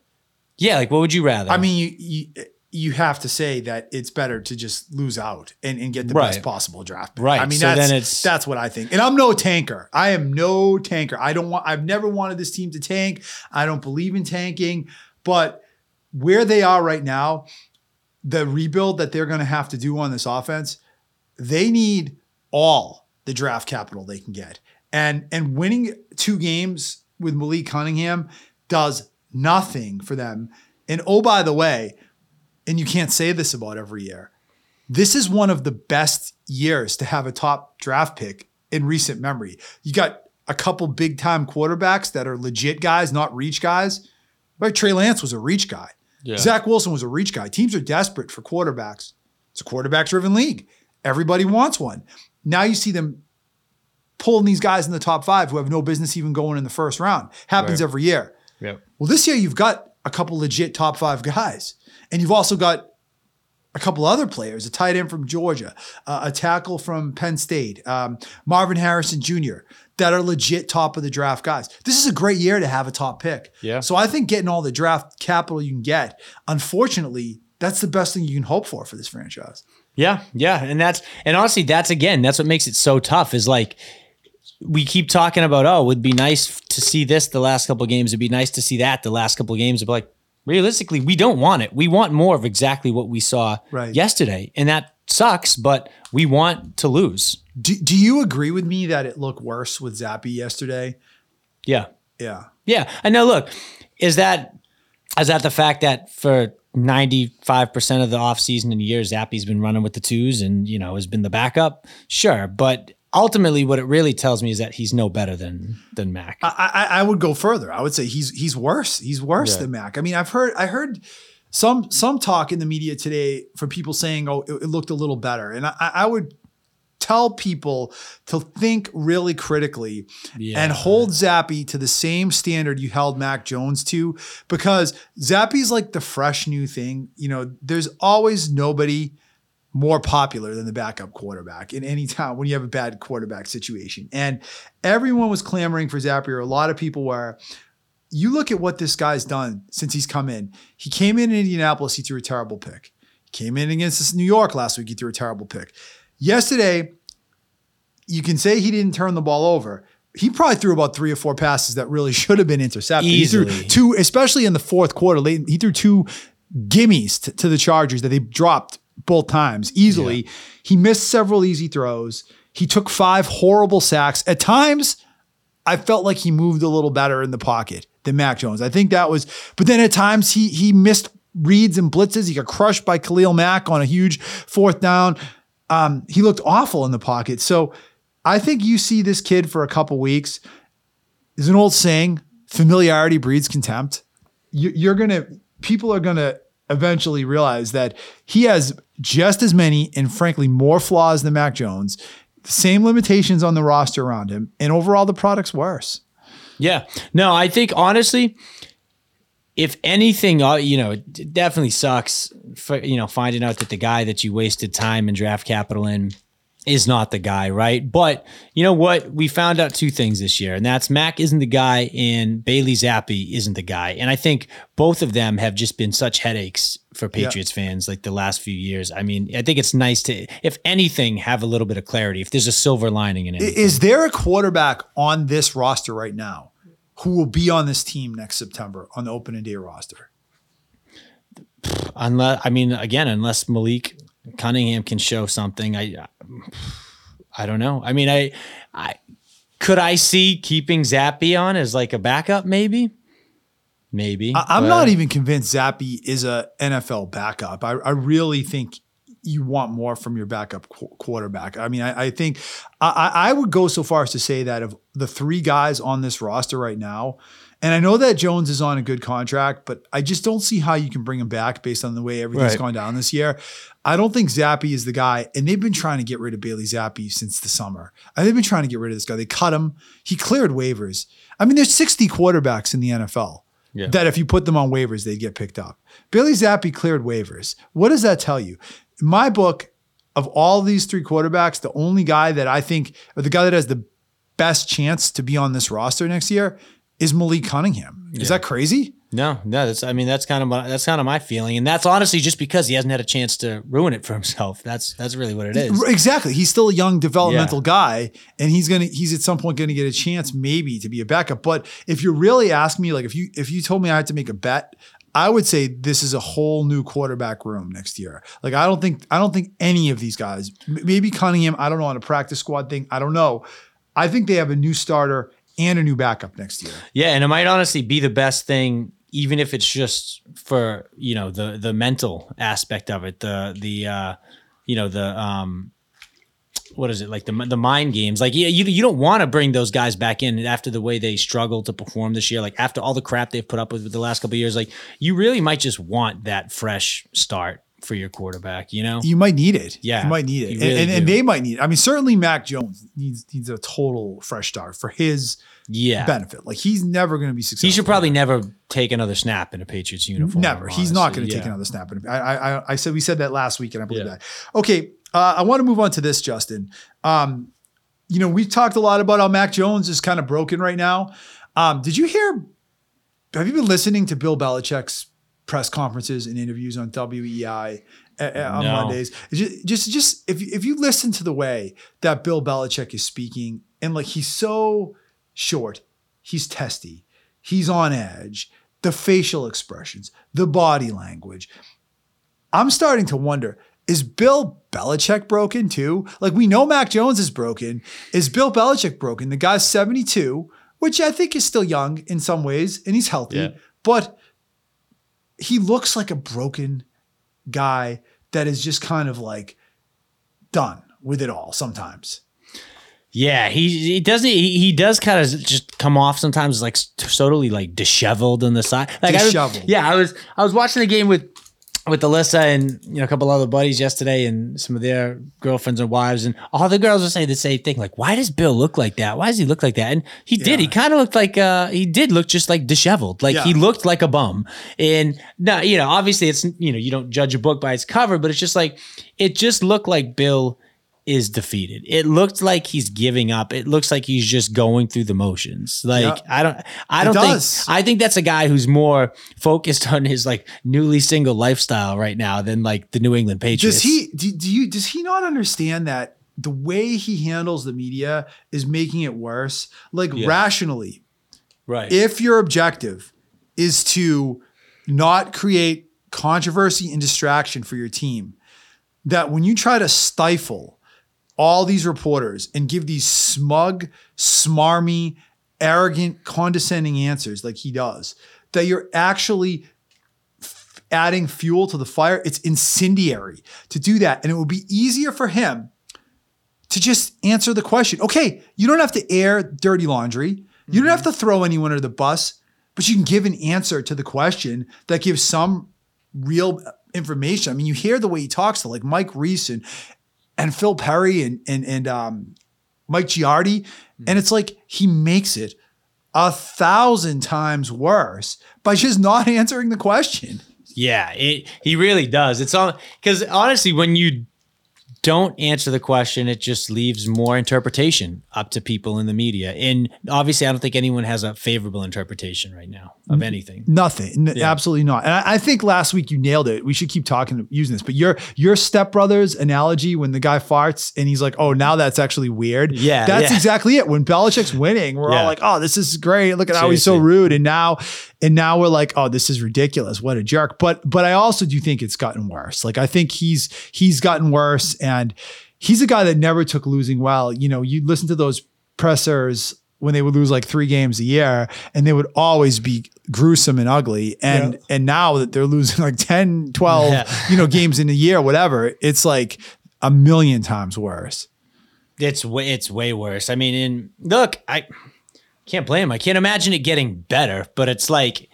Yeah. Like, what would you rather? I mean, you, you, you have to say that it's better to just lose out and, and get the right. best possible draft pick. Right. I mean, so that's, then it's, that's what I think. And I'm no tanker. I am no tanker. I don't want, I've never wanted this team to tank. I don't believe in tanking, but where they are right now, the rebuild that they're going to have to do on this offense, they need all the draft capital they can get. And, and winning two games with Malik Cunningham does nothing for them. And oh, by the way, and you can't say this about every year, this is one of the best years to have a top draft pick in recent memory. You got a couple big time quarterbacks that are legit guys, not reach guys. Like Trey Lance was a reach guy. Yeah. Zach Wilson was a reach guy. Teams are desperate for quarterbacks. It's a quarterback driven league. Everybody wants one. Now you see them pulling these guys in the top five who have no business even going in the first round. Happens right. every year. Yep. Well, this year you've got a couple legit top five guys. And you've also got a couple other players, a tight end from Georgia, uh, a tackle from Penn State, um, Marvin Harrison Junior, that are legit top of the draft guys. This is a great year to have a top pick. Yeah. So I think getting all the draft capital you can get, unfortunately, that's the best thing you can hope for for this franchise. Yeah, yeah. And that's and honestly, that's again, that's what makes it so tough is like we keep talking about, oh, it would be nice to see this the last couple of games. It'd be nice to see that the last couple of games. But like, realistically, we don't want it. We want more of exactly what we saw right. yesterday. And that sucks, but we want to lose. Do, do you agree with me that it looked worse with Zappe yesterday? Yeah. Yeah. Yeah. And now look, is that is that the fact that for ninety-five percent of the offseason and year, Zappe's been running with the twos and, you know, has been the backup? Sure. But ultimately, what it really tells me is that he's no better than than Mac. I, I, I would go further. I would say he's he's worse. He's worse yeah. than Mac. I mean, I've heard I heard some some talk in the media today from people saying, "Oh, it, it looked a little better." And I, I would tell people to think really critically yeah. and hold Zappe to the same standard you held Mac Jones to, because Zappe's like the fresh new thing. You know, there's always nobody more popular than the backup quarterback in any time when you have a bad quarterback situation. And everyone was clamoring for Zappe, or a lot of people were. You look at what this guy's done since he's come in. He came in in Indianapolis, he threw a terrible pick. He came in against New York last week, he threw a terrible pick. Yesterday, you can say he didn't turn the ball over. He probably threw about three or four passes that really should have been intercepted. Easily. He threw two, especially in the fourth quarter, late, he threw two gimmies to, to the Chargers that they dropped both times easily. Yeah. He missed several easy throws. He took five horrible sacks. At times, I felt like he moved a little better in the pocket than Mac Jones. I think that was, but then at times he he missed reads and blitzes. He got crushed by Khalil Mack on a huge fourth down. Um, he looked awful in the pocket. So I think you see this kid for a couple weeks. There's an old saying, familiarity breeds contempt. You, you're going to, people are going to eventually realize that he has just as many and frankly more flaws than Mac Jones, same limitations on the roster around him, and overall the product's worse. Yeah. No, I think honestly, if anything, you know, it definitely sucks for, you know, finding out that the guy that you wasted time and draft capital in is not the guy, right? But you know what? We found out two things this year, and that's Mac isn't the guy and Bailey Zappe isn't the guy. And I think both of them have just been such headaches for Patriots yeah. fans like the last few years. I mean, I think it's nice to, if anything, have a little bit of clarity, if there's a silver lining in it. Is there a quarterback on this roster right now who will be on this team next September on the opening day roster? Unless, I mean, again, unless Malik Cunningham can show something. I, I don't know. I mean, I, I could I see keeping Zappe on as like a backup, maybe, maybe. I, I'm but. not even convinced Zappe is a N F L backup. I, I really think you want more from your backup qu- quarterback. I mean, I, I think I, I would go so far as to say that of the three guys on this roster right now, and I know that Jones is on a good contract, but I just don't see how you can bring him back based on the way everything's right. gone down this year. I don't think Zappe is the guy, and they've been trying to get rid of Bailey Zappe since the summer. They've been trying to get rid of this guy. They cut him. He cleared waivers. I mean, there's sixty quarterbacks in the N F L yeah. that if you put them on waivers, they'd get picked up. Bailey Zappe cleared waivers. What does that tell you? In my book, of all these three quarterbacks, the only guy that I think, or the guy that has the best chance to be on this roster next year is Malik Cunningham. Is yeah. that crazy? No, no. That's, I mean, that's kind of my, that's kind of my feeling, and that's honestly just because he hasn't had a chance to ruin it for himself. That's that's really what it is. Exactly. He's still a young developmental yeah. guy, and he's gonna he's at some point gonna get a chance maybe to be a backup. But if you really ask me, like if you if you told me I had to make a bet, I would say this is a whole new quarterback room next year. Like I don't think I don't think any of these guys. Maybe Cunningham. I don't know, on a practice squad thing. I don't know. I think they have a new starter and a new backup next year. Yeah, and it might honestly be the best thing, even if it's just for, you know, the the mental aspect of it, the the uh, you know, the um, what is it, like the the mind games. Like yeah, you you don't want to bring those guys back in after the way they struggled to perform this year. Like after all the crap they've put up with, with the last couple of years, like you really might just want that fresh start for your quarterback, you know? You might need it. Yeah. You might need it. Really and, and they might need it. I mean, certainly Mac Jones needs needs a total fresh start for his yeah. benefit. Like he's never going to be successful. He should probably never take another snap in a Patriots uniform. Never. Honestly. He's not going to yeah. take another snap. I, I, I said, we said that last week and I believe yeah. that. Okay. Uh, I want to move on to this, Justin. Um, you know, we've talked a lot about how Mac Jones is kind of broken right now. Um, did you hear, have you been listening to Bill Belichick's press conferences and interviews on W E I on no. Mondays? Just, just, just if if you listen to the way that Bill Belichick is speaking, and like he's so short, he's testy, he's on edge, the facial expressions, the body language. I'm starting to wonder, is Bill Belichick broken too? Like we know Mac Jones is broken. Is Bill Belichick broken? The guy's seventy-two, which I think is still young in some ways, and he's healthy, yeah. but he looks like a broken guy that is just kind of like done with it all sometimes. Yeah, he he doesn't he, he does kind of just come off sometimes like totally like disheveled on the side. Like disheveled. I was, yeah, I was I was watching the game with with Alyssa and you know a couple other buddies yesterday and some of their girlfriends and wives, and all the girls were saying the same thing. Like, why does Bill look like that? Why does he look like that? And he yeah. did. He kind of looked like uh, he did look just like disheveled. Like yeah. he looked like a bum. And no, you know, obviously it's you know you don't judge a book by its cover, but it's just like it just looked like Bill is defeated. It looked like he's giving up. It looks like he's just going through the motions. Like yeah. I don't, I don't think, I think that's a guy who's more focused on his like newly single lifestyle right now than like the New England Patriots. Does he, do, do you, does he not understand that the way he handles the media is making it worse? Like yeah. rationally, right? If your objective is to not create controversy and distraction for your team, that when you try to stifle all these reporters and give these smug, smarmy, arrogant, condescending answers like he does, that you're actually f- adding fuel to the fire. It's incendiary to do that. And it would be easier for him to just answer the question. Okay, you don't have to air dirty laundry. You mm-hmm. don't have to throw anyone under the bus, but you can give an answer to the question that gives some real information. I mean, you hear the way he talks to like Mike Reese and And Phil Perry and and and um, Mike Giardi, mm-hmm. and it's like he makes it a thousand times worse by just not answering the question. Yeah, it, he really does. It's all because honestly, when you don't answer the question, it just leaves more interpretation up to people in the media. And obviously, I don't think anyone has a favorable interpretation right now of anything. Nothing. Yeah. Absolutely not. And I, I think last week you nailed it. We should keep talking, using this, but your, your stepbrother's analogy when the guy farts and he's like, oh, now that's actually weird. Yeah. That's yeah. exactly it. When Belichick's winning, we're yeah. all like, oh, this is great. Look at how Seriously. he's so rude. And now, and now we're like, oh, this is ridiculous. What a jerk. But, but I also do think it's gotten worse. Like I think he's, he's gotten worse. And And he's a guy that never took losing well. You know, you listen to those pressers when they would lose like three games a year, and they would always be gruesome and ugly. And, yeah. and now that they're losing like ten, twelve, yeah. you know, games in a year, whatever, it's like a million times worse. It's way, it's way worse. I mean, and look, I can't blame him. I can't imagine it getting better, but it's like,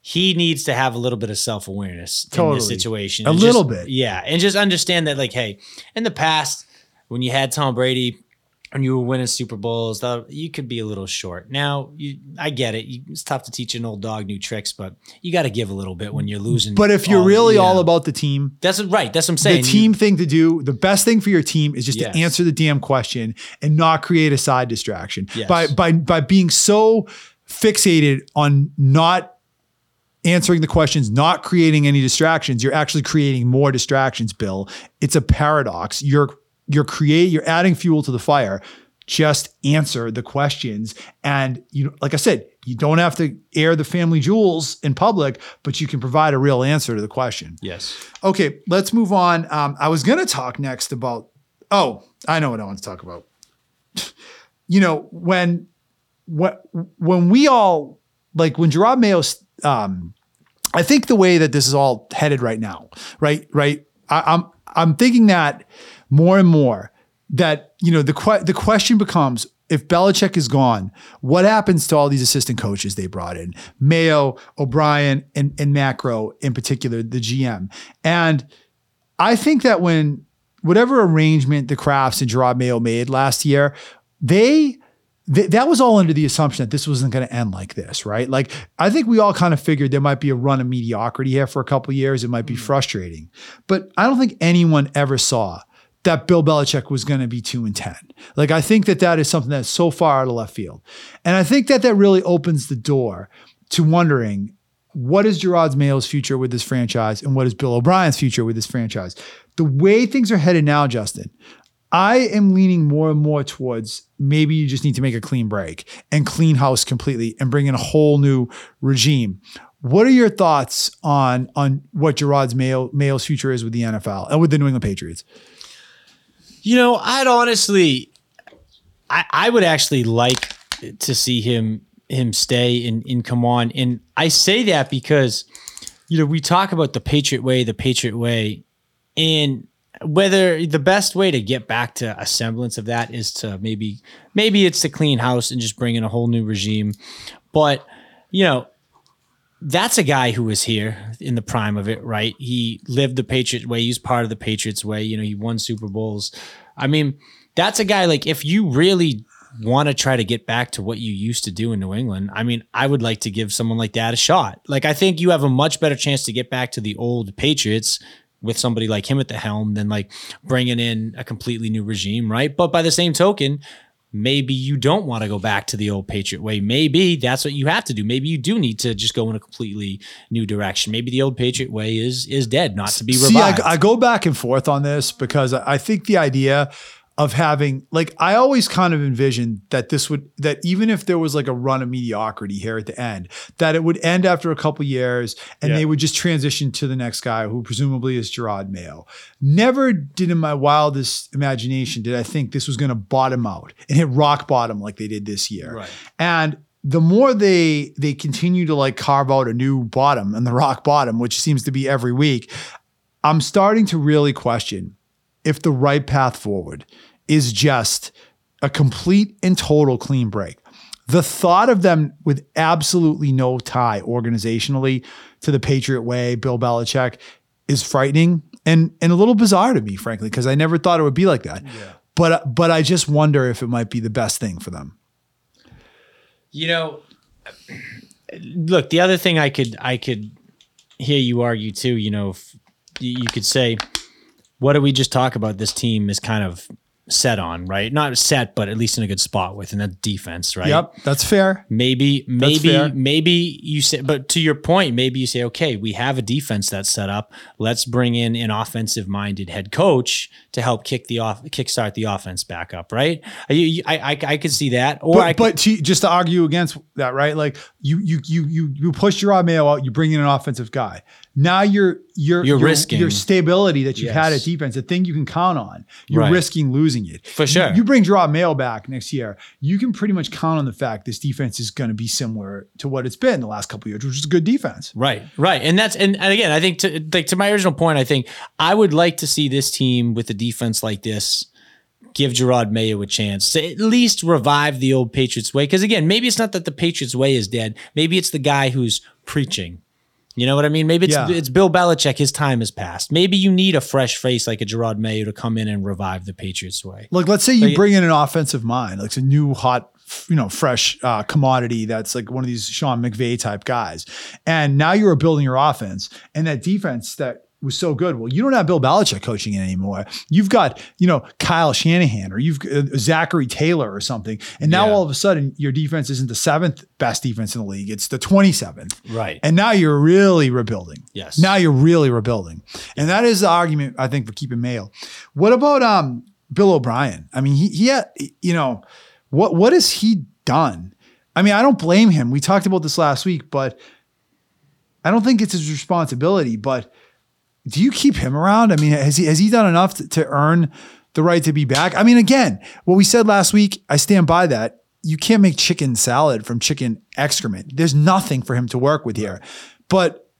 he needs to have a little bit of self-awareness totally. in this situation. A and little just, bit. Yeah. And just understand that, like, hey, in the past, when you had Tom Brady, and you were winning Super Bowls, you could be a little short. Now, you, I get it. You, it's tough to teach an old dog new tricks, but you got to give a little bit when you're losing. But if you're all, really yeah. all about the team. That's right. That's what I'm saying. The team you, thing to do, the best thing for your team is just yes. to answer the damn question and not create a side distraction. Yes. By, by, by being so fixated on not answering the questions, not creating any distractions, you're actually creating more distractions, Bill. It's a paradox. You're You're create. You're adding fuel to the fire. Just answer the questions, and you know, like I said, you don't have to air the family jewels in public, but you can provide a real answer to the question. Yes. Okay, let's move on. Um, I was going to talk next about. Oh, I know what I want to talk about. You know, when when when we all like when Jerod Mayo. Um, I think the way that this is all headed right now, right, right. I, I'm I'm thinking that. More and more that, you know, the que- the question becomes, if Belichick is gone, what happens to all these assistant coaches they brought in? Mayo, O'Brien, and, and Macro in particular, the G M. And I think that when whatever arrangement the Crafts and Jerod Mayo made last year, they... Th- that was all under the assumption that this wasn't going to end like this, right? Like, I think we all kind of figured there might be a run of mediocrity here for a couple of years. It might be mm-hmm. frustrating. But I don't think anyone ever saw that Bill Belichick was going to be two and ten. Like, I think that that is something that's so far out of left field. And I think that that really opens the door to wondering, what is Jerod Mayo's future with this franchise, and what is Bill O'Brien's future with this franchise? The way things are headed now, Justin, I am leaning more and more towards maybe you just need to make a clean break and clean house completely and bring in a whole new regime. What are your thoughts on on what Jerod Mayo, Mayo's future is with the N F L and with the New England Patriots? You know, I'd honestly, I, I would actually like to see him him stay and, and come on. And I say that because, you know, we talk about the Patriot way, the Patriot way, and whether the best way to get back to a semblance of that is to maybe, maybe it's to clean house and just bring in a whole new regime. But, you know, that's a guy who was here in the prime of it, right? He lived the Patriot way. He's part of the Patriots way. You know, he won Super Bowls. I mean, that's a guy, like, if you really want to try to get back to what you used to do in New England, I mean, I would like to give someone like that a shot. Like, I think you have a much better chance to get back to the old Patriots with somebody like him at the helm than like bringing in a completely new regime, right? But by the same token, maybe you don't want to go back to the old Patriot way. Maybe that's what you have to do. Maybe you do need to just go in a completely new direction. Maybe the old Patriot way is is dead, not to be revived. See, I, I go back and forth on this because I think the idea of having, like, I always kind of envisioned that this would, that even if there was like a run of mediocrity here at the end, that it would end after a couple years and yeah. they would just transition to the next guy, who presumably is Jerod Mayo. Never did in my wildest imagination did I think this was going to bottom out and hit rock bottom like they did this year. Right. And the more they they continue to like carve out a new bottom and the rock bottom, which seems to be every week, I'm starting to really question if the right path forward is just a complete and total clean break. The thought of them with absolutely no tie organizationally to the Patriot way, Bill Belichick, is frightening and, and a little bizarre to me, frankly, because I never thought it would be like that. Yeah. But, but I just wonder if it might be the best thing for them. You know, look, the other thing I could, I could hear you argue too, you know, if you could say, what did we just talk about? This team is kind of set on, right? Not set, but at least in a good spot with, and that's defense, right? Yep, that's fair. Maybe, maybe, fair. maybe you say, but to your point, maybe you say, okay, we have a defense that's set up. Let's bring in an offensive-minded head coach to help kick the off, kickstart the offense back up, right? I, I, I, I could see that. Or, but, I could, but to, just to argue against that, right? Like you, you, you, you, you push Jerod Mayo out. You bring in an offensive guy. Now you're you're you're your, risking your stability that you've yes. had at defense, the thing you can count on. You're right. risking losing it for sure. You, you bring Jerod Mayo back next year, you can pretty much count on the fact this defense is going to be similar to what it's been the last couple of years, which is a good defense. Right, right, and that's and, and again, I think to like to my original point, I think I would like to see this team with a defense like this. Give Jerod Mayo a chance to at least revive the old Patriots way. Because again, maybe it's not that the Patriots way is dead. Maybe it's the guy who's preaching. You know what I mean? Maybe it's yeah. it's Bill Belichick. His time has passed. Maybe you need a fresh face like a Jerod Mayo to come in and revive the Patriots way. Like, let's say you like, bring in an offensive mind, like a new hot, you know, fresh uh, commodity that's like one of these Sean McVay type guys. And now you're building your offense and that defense that was so good. Well, you don't have Bill Belichick coaching it anymore. You've got, you know, Kyle Shanahan or you've uh, Zachary Taylor or something. And now yeah. all of a sudden your defense isn't the seventh best defense in the league. It's the twenty-seventh. Right. And now you're really rebuilding. Yes. Now you're really rebuilding. And that is the argument, I think, for keeping Mayo. What about um, Bill O'Brien? I mean, he, he had, you know, what, what has he done? I mean, I don't blame him. We talked about this last week, but I don't think it's his responsibility, but do you keep him around? I mean, has he has he done enough to, to earn the right to be back? I mean, again, what we said last week, I stand by that. You can't make chicken salad from chicken excrement. There's nothing for him to work with here. But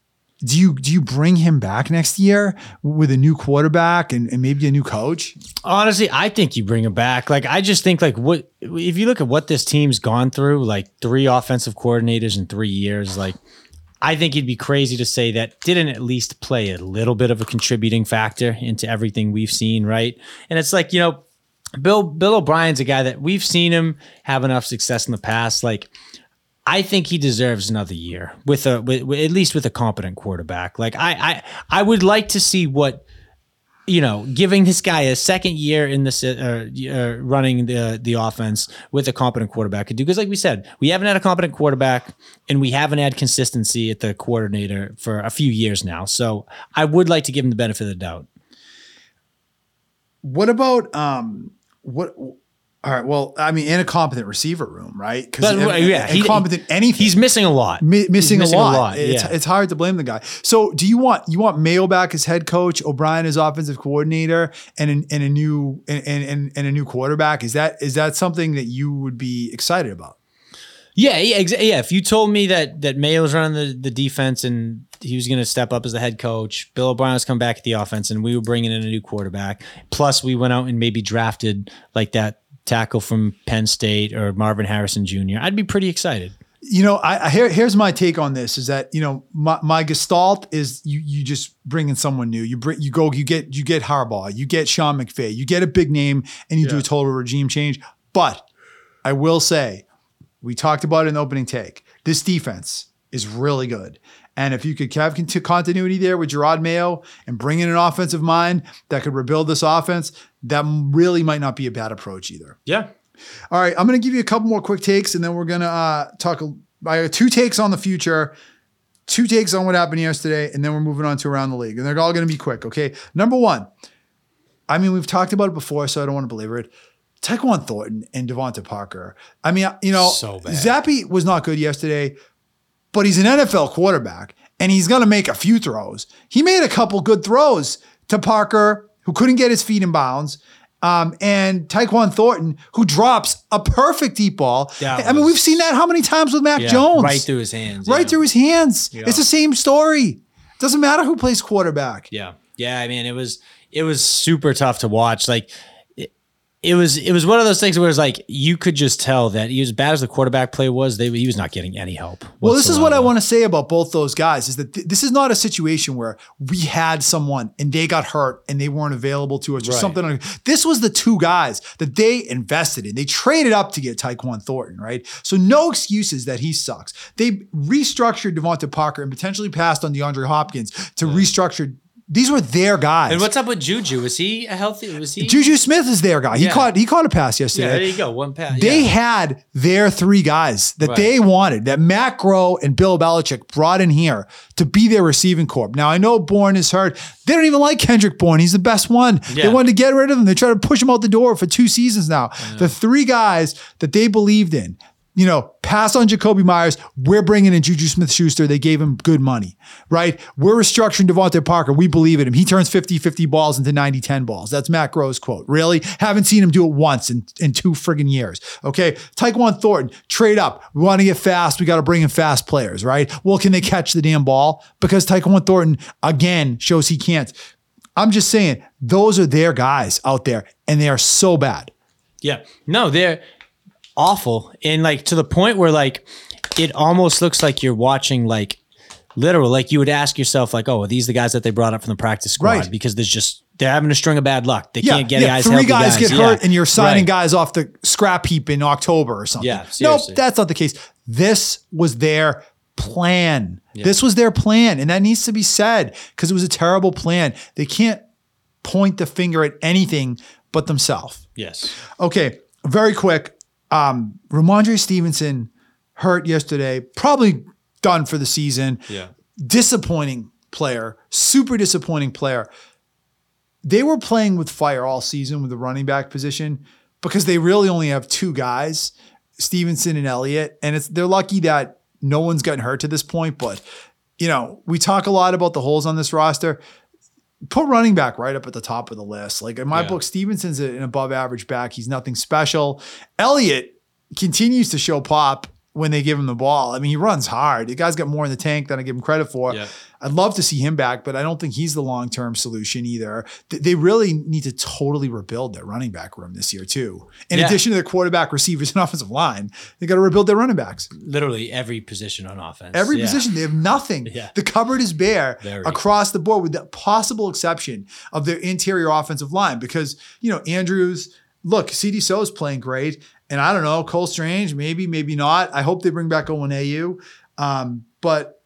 do you do you bring him back next year with a new quarterback and, and maybe a new coach? Honestly, I think you bring him back. Like, I just think like what if you look at what this team's gone through, like three offensive coordinators in three years, like. I think it'd be crazy to say that didn't at least play a little bit of a contributing factor into everything we've seen, right? And it's like, you know, Bill Bill O'Brien's a guy that we've seen him have enough success in the past. Like, I think he deserves another year with a with, with, at least with a competent quarterback. Like, I I I would like to see what, you know, giving this guy a second year in this uh, uh, running the the offense with a competent quarterback could do. Because like we said, we haven't had a competent quarterback and we haven't had consistency at the coordinator for a few years now. So I would like to give him the benefit of the doubt. What about um, what? All right. Well, I mean, in a competent receiver room, right? Because yeah, incompetent he, anything. He's missing a lot. Mi- missing, missing a lot. A lot. It's, yeah. it's hard to blame the guy. So, do you want you want Mayo back as head coach, O'Brien as offensive coordinator, and an, and a new and, and and a new quarterback? Is that is that something that you would be excited about? Yeah, yeah, exa- yeah. If you told me that that Mayo was running the, the defense and he was going to step up as the head coach, Bill O'Brien was coming back at the offense, and we were bringing in a new quarterback. Plus, we went out and maybe drafted like that tackle from Penn State or Marvin Harrison Junior, I'd be pretty excited. You know, I, I here, here's my take on this is that, you know, my, my gestalt is you you just bring in someone new. You bring you go, you get you get Harbaugh, you get Sean McVay, you get a big name and you yeah. do a total regime change. But I will say, we talked about it in the opening take. This defense is really good. And if you could have continuity there with Jerod Mayo and bring in an offensive mind that could rebuild this offense, that really might not be a bad approach either. Yeah. All right. I'm going to give you a couple more quick takes and then we're going to uh, talk. I have two takes on the future, two takes on what happened yesterday, and then we're moving on to around the league. And they're all going to be quick. Okay. Number one, I mean, we've talked about it before, so I don't want to belabor it. Tyquan Thornton and Devonta Parker. I mean, you know, so bad. Zappe was not good yesterday. But he's an N F L quarterback, and he's going to make a few throws. He made a couple good throws to Parker, who couldn't get his feet in bounds, um, and Tyquan Thornton, who drops a perfect deep ball. That I was, mean, we've seen that how many times with Mac yeah, Jones? Right through his hands. Right yeah. through his hands. Yeah. It's the same story. Doesn't matter who plays quarterback. Yeah. Yeah, I mean, it was it was super tough to watch. Like, It was it was one of those things where it's like you could just tell that he was, as bad as the quarterback play was, they he was not getting any help whatsoever. Well, this is what I want to say about both those guys is that th- this is not a situation where we had someone and they got hurt and they weren't available to us or right. something. Like, this was the two guys that they invested in. They traded up to get Tyquan Thornton, right? So no excuses that he sucks. They restructured Devonta Parker and potentially passed on DeAndre Hopkins to yeah. restructure. These were their guys. And what's up with Juju? Was he a healthy? Was he? Juju Smith is their guy. He yeah. caught he caught a pass yesterday. Yeah, there you go. One pass. They yeah. had their three guys that right. they wanted, that Matt Groh and Bill Belichick brought in here to be their receiving corps. Now, I know Bourne is hurt. They don't even like Kendrick Bourne. He's the best one. Yeah. They wanted to get rid of him. They tried to push him out the door for two seasons now. The three guys that they believed in, you know, pass on Jacoby Myers. We're bringing in Juju Smith-Schuster. They gave him good money, right? We're restructuring Devonta Parker. We believe in him. He turns fifty-fifty balls into ninety-ten balls. That's Matt Groh's quote. Really? Haven't seen him do it once in, in two friggin' years. Okay. Tyquan Thornton, trade up. We want to get fast. We got to bring in fast players, right? Well, can they catch the damn ball? Because Tyquan Thornton, again, shows he can't. I'm just saying, those are their guys out there, and they are so bad. Yeah. No, they're awful. And like to the point where like it almost looks like you're watching like literal, like you would ask yourself like, oh, are these the guys that they brought up from the practice squad? Right. Because there's just, they're having a string of bad luck. They yeah, can't get yeah, guys healthy. Three guys, guys. get yeah. hurt and you're signing right. guys off the scrap heap in October or something. Yeah, nope, that's not the case. This was their plan. Yeah. This was their plan. And that needs to be said because it was a terrible plan. They can't point the finger at anything but themselves. Yes. Okay, very quick. Um, Ramondre Stevenson hurt yesterday, probably done for the season. Yeah. Disappointing player, super disappointing player. They were playing with fire all season with the running back position because they really only have two guys, Stevenson and Elliott. And it's they're lucky that no one's gotten hurt to this point. But, you know, we talk a lot about the holes on this roster. Put running back right up at the top of the list. Like in my yeah. book, Stevenson's an above average back. He's nothing special. Elliott continues to show pop when they give him the ball. I mean, he runs hard. The guy's got more in the tank than I give him credit for. Yeah. I'd love to see him back, but I don't think he's the long-term solution either. They really need to totally rebuild their running back room this year too. In yeah. addition to their quarterback, receivers, and offensive line, they got to rebuild their running backs. Literally every position on offense. Every yeah. position. They have nothing. Yeah. The cupboard is bare Very. across the board with the possible exception of their interior offensive line because, you know, Andrews, look, C D So's playing great. And I don't know, Cole Strange, maybe, maybe not. I hope they bring back Owen Ayu. Um, but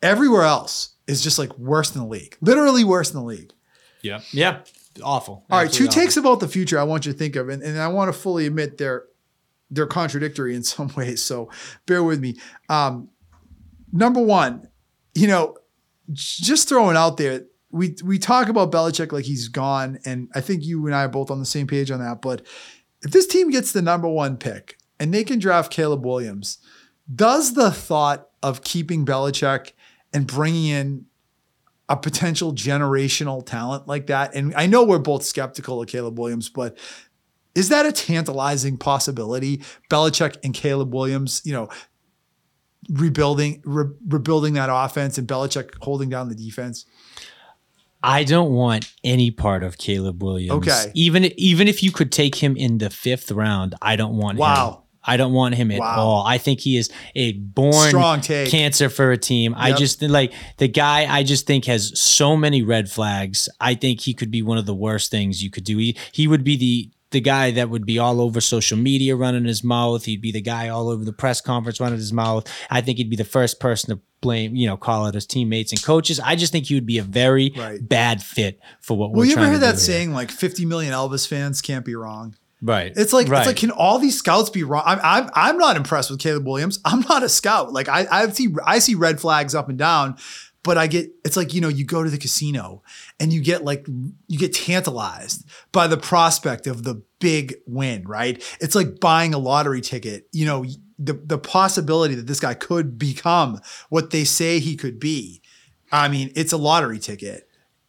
everywhere else is just like worse than the league. Literally worse than the league. Yeah. Yeah. Awful. All right. Absolutely two awful. takes about the future I want you to think of. And, and I want to fully admit they're, they're contradictory in some ways. So bear with me. Um, number one, you know, just throwing out there, we, we talk about Belichick like he's gone. And I think you and I are both on the same page on that. But if this team gets the number one pick and they can draft Caleb Williams, does the thought of keeping Belichick and bringing in a potential generational talent like that, and I know we're both skeptical of Caleb Williams, but is that a tantalizing possibility? Belichick and Caleb Williams, you know, rebuilding, re- rebuilding that offense and Belichick holding down the defense? I don't want any part of Caleb Williams. Okay. Even, even if you could take him in the fifth round, I don't want wow. him. I don't want him at wow. all. I think he is a born Strong take. cancer for a team. Yep. I just like the guy I just think has so many red flags. I think he could be one of the worst things you could do. He, he would be the the guy that would be all over social media running his mouth. He'd be the guy all over the press conference running his mouth. I think he'd be the first person to blame, you know, call out his teammates and coaches. I just think he would be a very right. bad fit for what well, we're trying to do. Well, you ever heard that here. saying like fifty million Elvis fans can't be wrong? Right. It's like, right. it's like, can all these scouts be wrong? I'm, I'm, I'm not impressed with Caleb Williams. I'm not a scout. Like I, I see, I see red flags up and down, but I get, it's like, you know, you go to the casino and you get like, you get tantalized by the prospect of the big win, right? It's like buying a lottery ticket, you know, the, the possibility that this guy could become what they say he could be. I mean, it's a lottery ticket.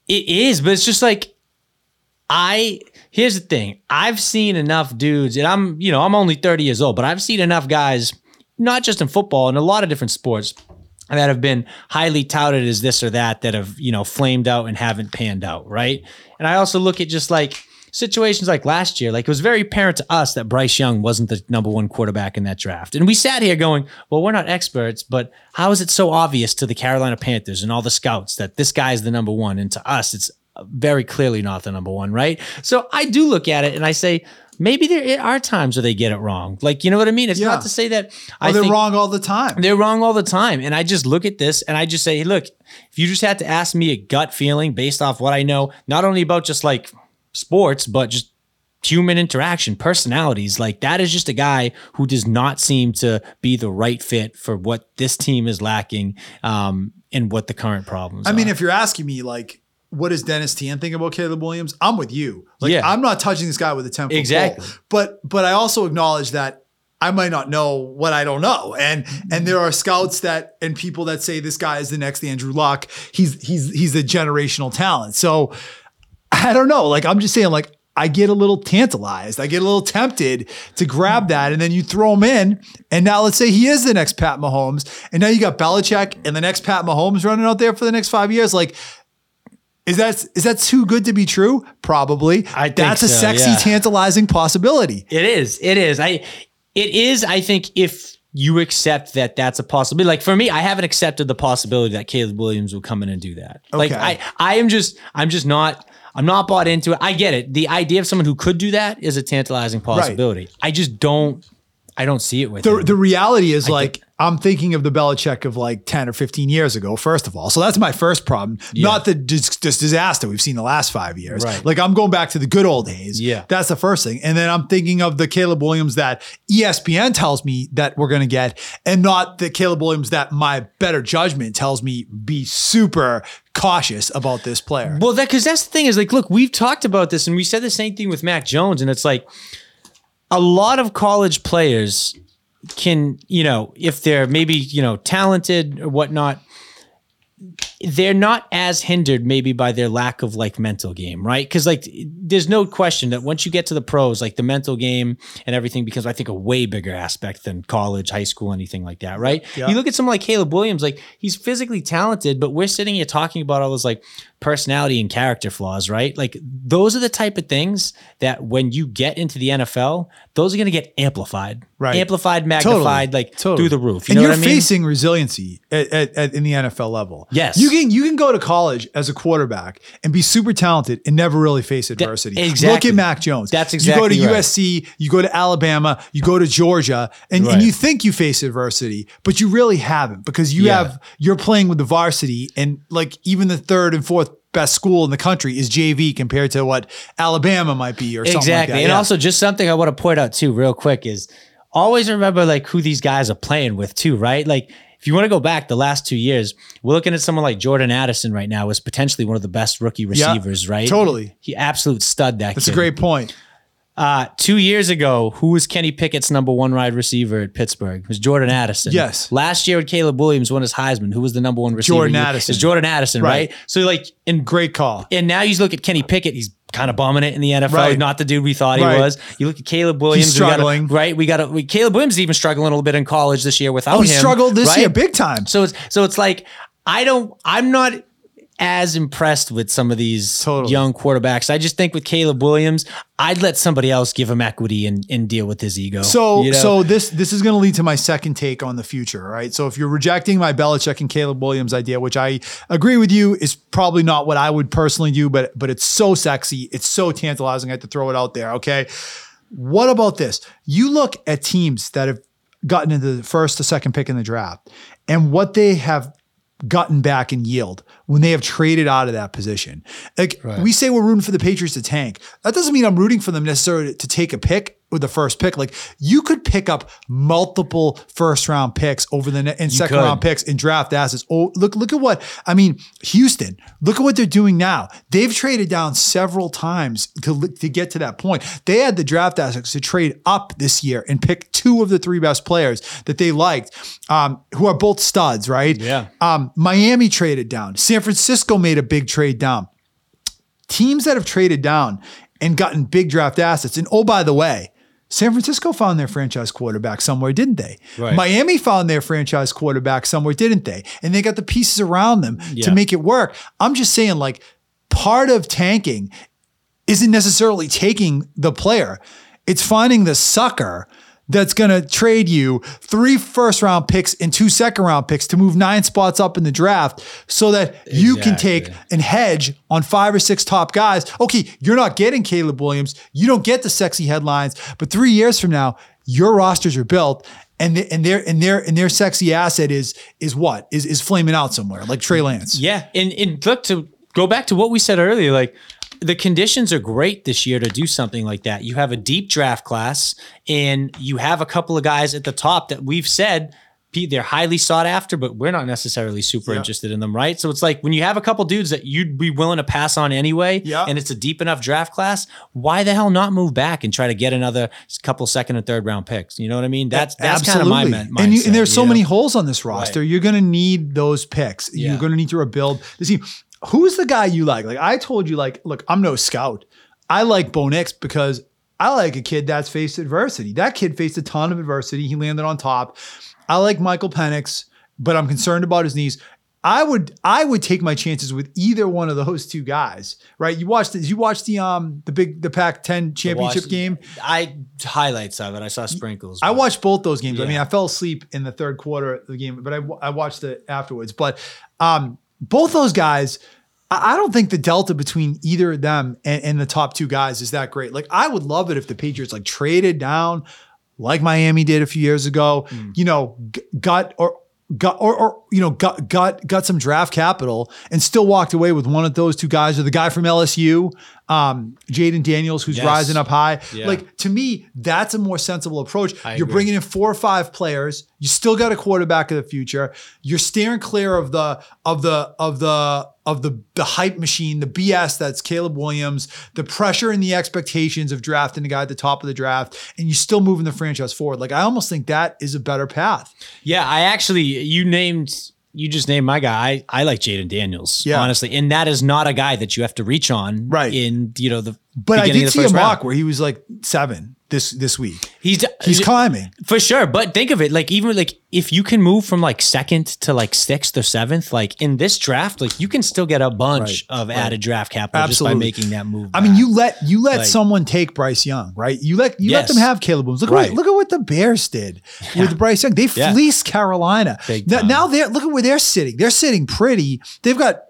It is, but it's just like, I, here's the thing. I've seen enough dudes and I'm, you know, I'm only thirty years old, but I've seen enough guys, not just in football, in a lot of different sports that have been highly touted as this or that, that have, you know, flamed out and haven't panned out. Right. And I also look at just like situations like last year, like it was very apparent to us that Bryce Young wasn't the number one quarterback in that draft. And we sat here going, well, we're not experts, but how is it so obvious to the Carolina Panthers and all the scouts that this guy is the number one? And to us, it's very clearly not the number one, right? So I do look at it and I say, maybe there are times where they get it wrong. Like, you know what I mean? It's yeah. not to say that I oh, they're think wrong all the time. They're wrong all the time. And I just look at this and I just say, hey, look, if you just had to ask me a gut feeling based off what I know, not only about just like sports, but just human interaction, personalities, like that is just a guy who does not seem to be the right fit for what this team is lacking um, and what the current problems I are. I mean, if you're asking me like, what does Dennis Tian think about Caleb Williams? I'm with you. Like yeah. I'm not touching this guy with a ten-foot exactly. pole. But but I also acknowledge that I might not know what I don't know. And and there are scouts that and people that say this guy is the next Andrew Luck. He's he's he's a generational talent. So I don't know. Like, I'm just saying, like, I get a little tantalized. I get a little tempted to grab that. And then you throw him in. And now let's say he is the next Pat Mahomes. And now you got Belichick and the next Pat Mahomes running out there for the next five years. Like, Is that is that too good to be true? Probably. I think that's so, a sexy, yeah. tantalizing possibility. It is. It is. I. It is. I think if you accept that that's a possibility, like for me, I haven't accepted the possibility that Caleb Williams will come in and do that. Okay. Like I, I am just, I'm just not, I'm not bought into it. I get it. The idea of someone who could do that is a tantalizing possibility. Right. I just don't. I don't see it with the, the reality is I like, think, I'm thinking of the Belichick of like ten or fifteen years ago, first of all. So that's my first problem. Yeah. Not the dis- dis- disaster we've seen the last five years. Right. Like I'm going back to the good old days. Yeah. That's the first thing. And then I'm thinking of the Caleb Williams that E S P N tells me that we're going to get, and not the Caleb Williams that my better judgment tells me be super cautious about this player. Well, that, cause that's the thing is like, look, we've talked about this and we said the same thing with Mac Jones. And it's like, a lot of college players can, you know, if they're maybe, you know, talented or whatnot, they're not as hindered maybe by their lack of like mental game, right? Because like there's no question that once you get to the pros, like the mental game and everything becomes, I think, a way bigger aspect than college, high school, anything like that, right? Yeah. You look at someone like Caleb Williams, like he's physically talented, but we're sitting here talking about all those like personality and character flaws, right? Like those are the type of things that when you get into the N F L, those are going to get amplified, right? Amplified, magnified, totally. like totally. through the roof. You and know you're what I mean? Facing resiliency at, at, at, in the N F L level. Yes. You You can you can go to college as a quarterback and be super talented and never really face adversity. Exactly. Look at Mac Jones. That's exactly You go to right. U S C, you go to Alabama, you go to Georgia, and, right. and you think you face adversity, but you really haven't because you yeah. have you're playing with the varsity, and like even the third and fourth best school in the country is J V compared to what Alabama might be or exactly. something like that. And yeah. also just something I want to point out too real quick is always remember like who these guys are playing with too, right? Like if you want to go back the last two years, we're looking at someone like Jordan Addison right now as potentially one of the best rookie receivers, yeah, right? Totally. He absolute stud that That's kid. That's a great point. Uh, two years ago, who was Kenny Pickett's number one wide receiver at Pittsburgh? It was Jordan Addison. Yes. Last year, Caleb Williams won his Heisman. Who was the number one receiver? Jordan Addison. It's Jordan Addison, right? right? So like, in great call. And now you look at Kenny Pickett. He's kind of bombing it in the N F L. Right. Not the dude we thought right. he was. You look at Caleb Williams. He's struggling. We gotta, right? We got we, Caleb Williams is even struggling a little bit in college this year without oh, him. He struggled this right? year big time. So it's so it's like, I don't, I'm not as impressed with some of these totally. young quarterbacks. I just think with Caleb Williams, I'd let somebody else give him equity and, and deal with his ego. So, you know? so this this is going to lead to my second take on the future, right? So if you're rejecting my Belichick and Caleb Williams idea, which I agree with you is probably not what I would personally do, but but it's so sexy, it's so tantalizing. I have to throw it out there. Okay, what about this? You look at teams that have gotten into the first, the second pick in the draft, and what they have gotten back in yield when they have traded out of that position. Like right. we say we're rooting for the Patriots to tank. That doesn't mean I'm rooting for them necessarily to take a pick with the first pick. Like you could pick up multiple first round picks over the ne- and you second could. round picks and draft assets. Oh, look, look at what, I mean, Houston, look at what they're doing now. They've traded down several times to, to get to that point. They had the draft assets to trade up this year and pick two of the three best players that they liked, um, who are both studs, right? Yeah. Um, Miami traded down. San Francisco made a big trade down. Teams that have traded down and gotten big draft assets. And oh, by the way, San Francisco found their franchise quarterback somewhere, didn't they? Right. Miami found their franchise quarterback somewhere, didn't they? And they got the pieces around them yeah. to make it work. I'm just saying, like, part of tanking isn't necessarily taking the player. It's finding the sucker that's going to trade you three first round picks and two second round picks to move nine spots up in the draft so that exactly. you can take and hedge on five or six top guys. Okay, you're not getting Caleb Williams. You don't get the sexy headlines, but three years from now, your rosters are built and the, and their and their and their sexy asset is is what? Is is flaming out somewhere like Trey Lance. Yeah, and and look, to go back to what we said earlier, like the conditions are great this year to do something like that. You have a deep draft class and you have a couple of guys at the top that we've said they're highly sought after, but we're not necessarily super yeah. interested in them, right? So it's like when you have a couple dudes that you'd be willing to pass on anyway, yeah. and it's a deep enough draft class, why the hell not move back and try to get another couple second and third round picks? You know what I mean? That's that's kind of my mindset. And, you, and there's so know? many holes on this roster. Right. You're going to need those picks. Yeah. You're going to need to rebuild the team. Who's the guy you like? Like I told you, like, look, I'm no scout. I like Bo Nix because I like a kid that's faced adversity. That kid faced a ton of adversity. He landed on top. I like Michael Penix, but I'm concerned about his knees. I would I would take my chances with either one of those two guys, right? You watched you watched the um the big the Pac ten championship watched, game. I highlights of it. I saw sprinkles. I watched both those games. Yeah. I mean, I fell asleep in the third quarter of the game, but I I watched it afterwards. But um, both those guys. I don't think the delta between either of them and, and the top two guys is that great. Like, I would love it if the Patriots like traded down, like Miami did a few years ago. Mm. You know, got or got or, or you know got got got some draft capital and still walked away with one of those two guys or the guy from L S U, um, Jaden Daniels, who's yes. rising up high. Yeah. Like, to me, that's a more sensible approach. I You're agree. bringing in four or five players. You still got a quarterback of the future. You're steering clear of the of the of the. of the, the hype machine, the B S that's Caleb Williams, the pressure and the expectations of drafting a guy at the top of the draft, and you're still moving the franchise forward. Like, I almost think that is a better path. Yeah, I actually, you named... You just named my guy. I, I like Jaden Daniels, yeah. honestly. And that is not a guy that you have to reach on right. in, you know, the But I did see a mock where he was like seven this this week. He's he's climbing. For sure. But think of it, like, even like if you can move from like second to like sixth or seventh, like in this draft, like you can still get a bunch right. of right. added draft capital Absolutely. just by making that move. I back. mean, you let you let like, someone take Bryce Young, right? You let you yes. let them have Caleb Williams. Look right. at what, look at what the Bears did yeah. with Bryce Young. They fleeced yeah. Carolina. Now, now they're look at where they're sitting. They're sitting pretty. They've got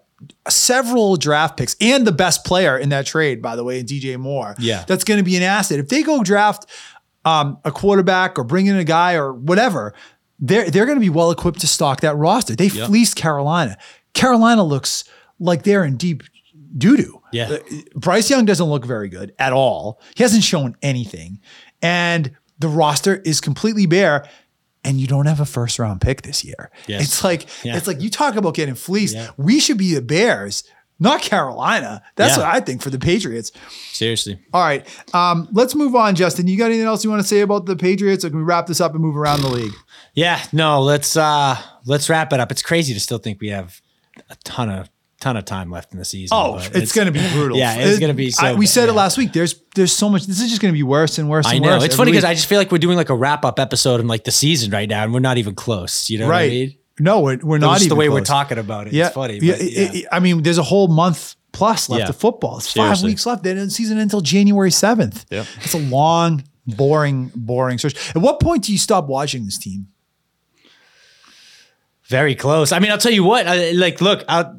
several draft picks and the best player in that trade, by the way, D J Moore. Yeah, that's going to be an asset. If they go draft um, a quarterback or bring in a guy or whatever, they're they're going to be well equipped to stock that roster. They yep. fleeced Carolina. Carolina looks like they're in deep doo doo. Yeah, uh, Bryce Young doesn't look very good at all. He hasn't shown anything, and the roster is completely bare. And you don't have a first round pick this year. Yes. It's like, yeah. it's like you talk about getting fleeced. Yeah. We should be the Bears, not Carolina. That's yeah. what I think for the Patriots. Seriously. All right. Um, let's move on, Justin. You got anything else you want to say about the Patriots, or can we wrap this up and move around the league? Yeah, no, let's, uh, let's wrap it up. It's crazy to still think we have a ton of, ton of time left in the season. Oh, it's, it's going to be brutal. Yeah, it's it, going to be so I, We said yeah. it last week. There's there's so much. This is just going to be worse and worse and worse. I know. Worse it's funny because I just feel like we're doing like a wrap-up episode in like the season right now, and we're not even close. You know right. what I mean? No, we're, we're not just even the way close. We're talking about it. Yeah. It's funny. Yeah. But, yeah. It, it, I mean, there's a whole month plus left yeah. of football. It's Seriously. five weeks left. They didn't season until January seventh. Yeah. It's a long, boring, boring search. At what point do you stop watching this team? Very close. I mean, I'll tell you what. I, like, look, I'll...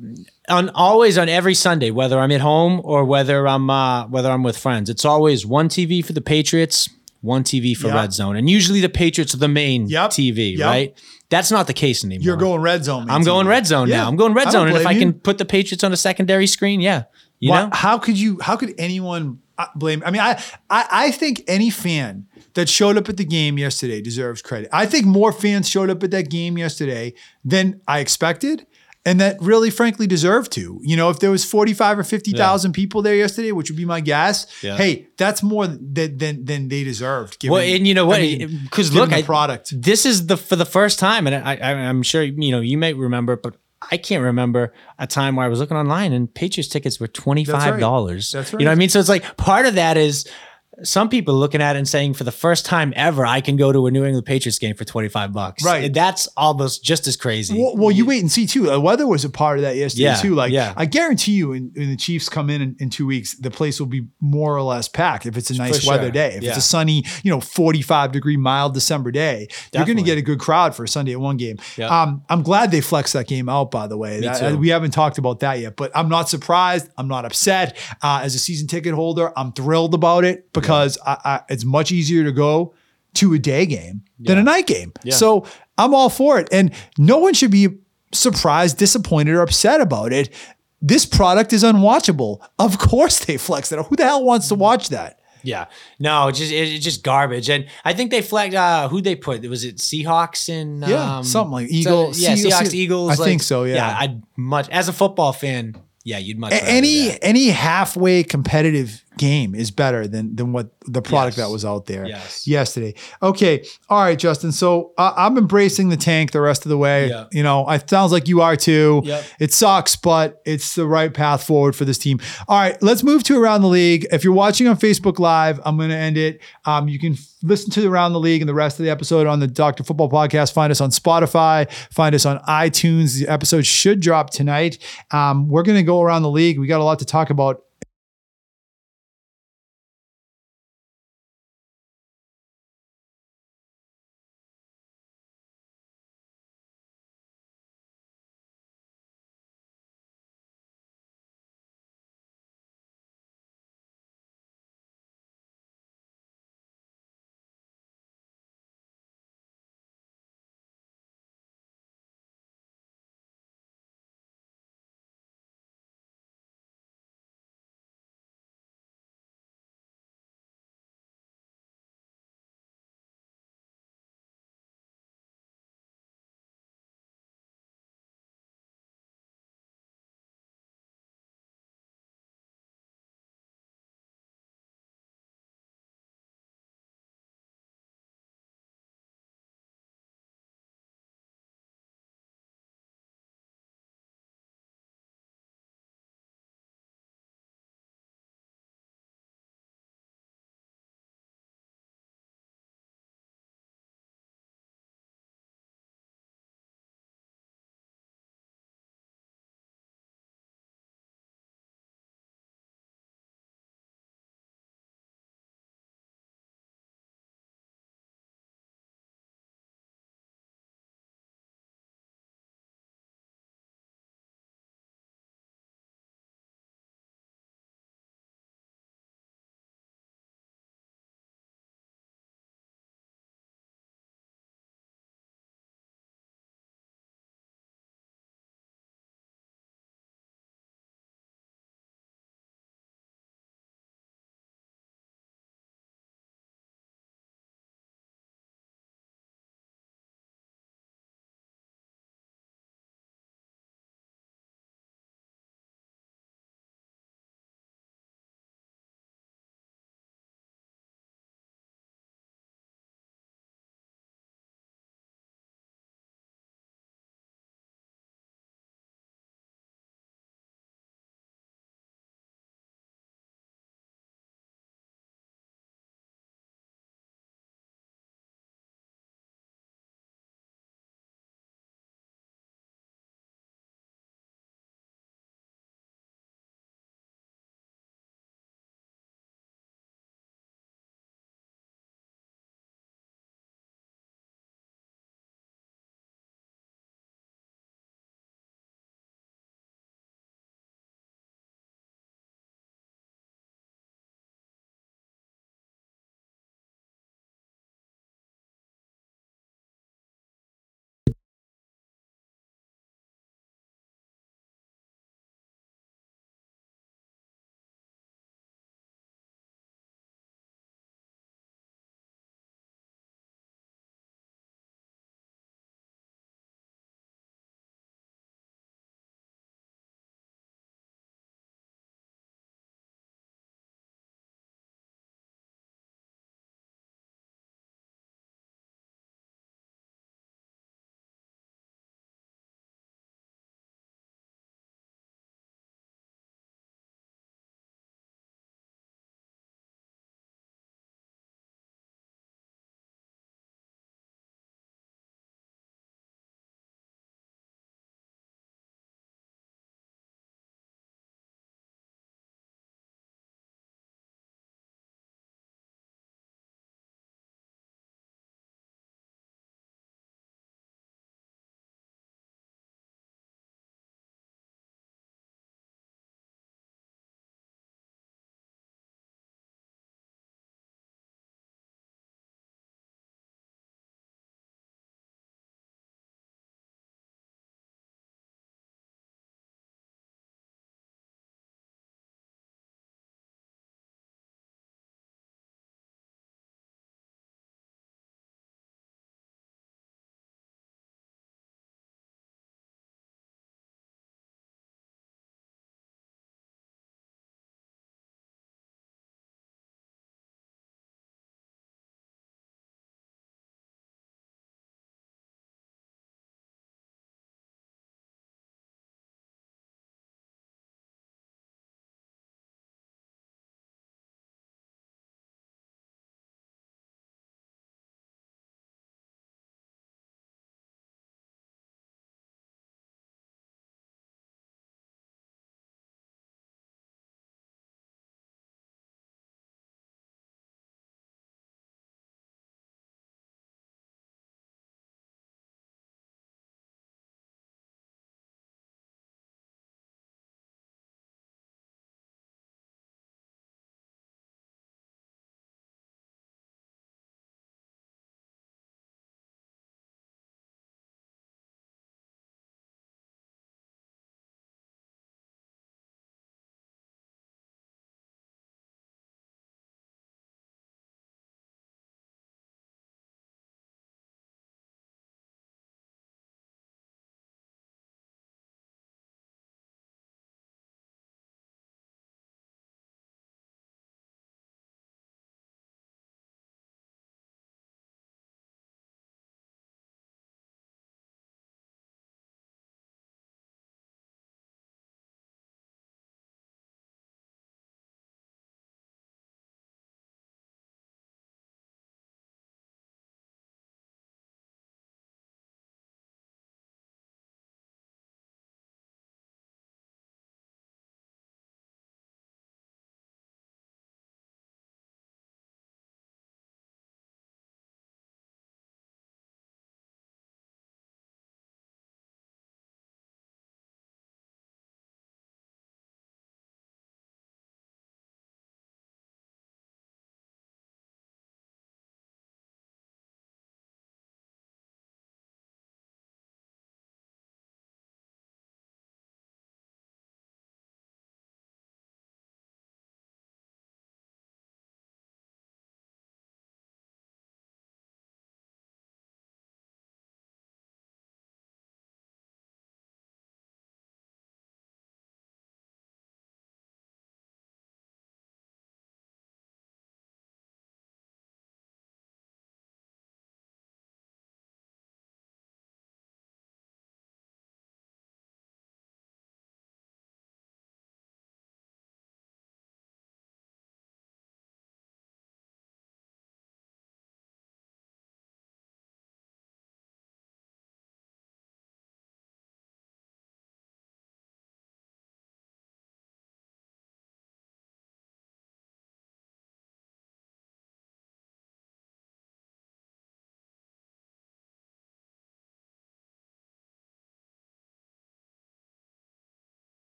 On always on every Sunday, whether I'm at home or whether I'm uh, whether I'm with friends, it's always one T V for the Patriots, one T V for yep. Red Zone, and usually the Patriots are the main yep. T V, yep. right? That's not the case anymore. You're going Red Zone. I'm going Red Zone yeah. now. I'm going Red Zone, and if I you. can put the Patriots on a secondary screen, yeah, you well, know, how could you? How could anyone blame? I mean, I I, I think any fan that showed up at the game yesterday deserves credit. I think more fans showed up at that game yesterday than I expected. And that really, frankly, deserved to. You know, if there was forty-five or fifty thousand yeah. people there yesterday, which would be my guess, yeah. hey, that's more than than, than they deserved. Given, well, and you know what? Because I mean, look, the product. I, this is the for the first time, and I, I, I'm sure you know you may remember, but I can't remember a time where I was looking online and Patriots tickets were twenty-five dollars. That's right. That's right. You know what I mean? So it's like part of that is. Some people looking at it and saying, for the first time ever, I can go to a New England Patriots game for twenty-five bucks. Right. And that's almost just as crazy. Well, well, you wait and see too. The weather was a part of that yesterday yeah, too. Like yeah. I guarantee you when, when the Chiefs come in, in in two weeks, the place will be more or less packed if it's a nice sure. weather day. If yeah. it's a sunny, you know, forty-five degree mild December day, Definitely. You're going to get a good crowd for a Sunday at one game. Yep. Um, I'm glad they flexed that game out, by the way. That, uh, we haven't talked about that yet, but I'm not surprised. I'm not upset. Uh, as a season ticket holder, I'm thrilled about it because Because I, I, it's much easier to go to a day game yeah. than a night game. Yeah. So I'm all for it. And no one should be surprised, disappointed, or upset about it. This product is unwatchable. Of course they flex it. Who the hell wants to watch that? Yeah. No, it's just, it's just garbage. And I think they flagged, uh, who they put, was it Seahawks and yeah, um, something like Eagles. So, yeah, Se- Seahawks, Se- Eagles. I like, think so, yeah. Yeah, I'd much, as a football fan, yeah, you'd much a- Any that. Any halfway competitive game is better than than what the product yes. that was out there yes. yesterday. Okay. All right, Justin. So uh, I'm embracing the tank the rest of the way. Yeah. You know, it sounds like you are too. Yep. It sucks, but it's the right path forward for this team. All right, let's move to Around the League. If you're watching on Facebook Live, I'm going to end it. Um, you can f- listen to Around the League and the rest of the episode on the Doctor Football Podcast. Find us on Spotify. Find us on iTunes. The episode should drop tonight. Um, we're going to go around the league. We got a lot to talk about.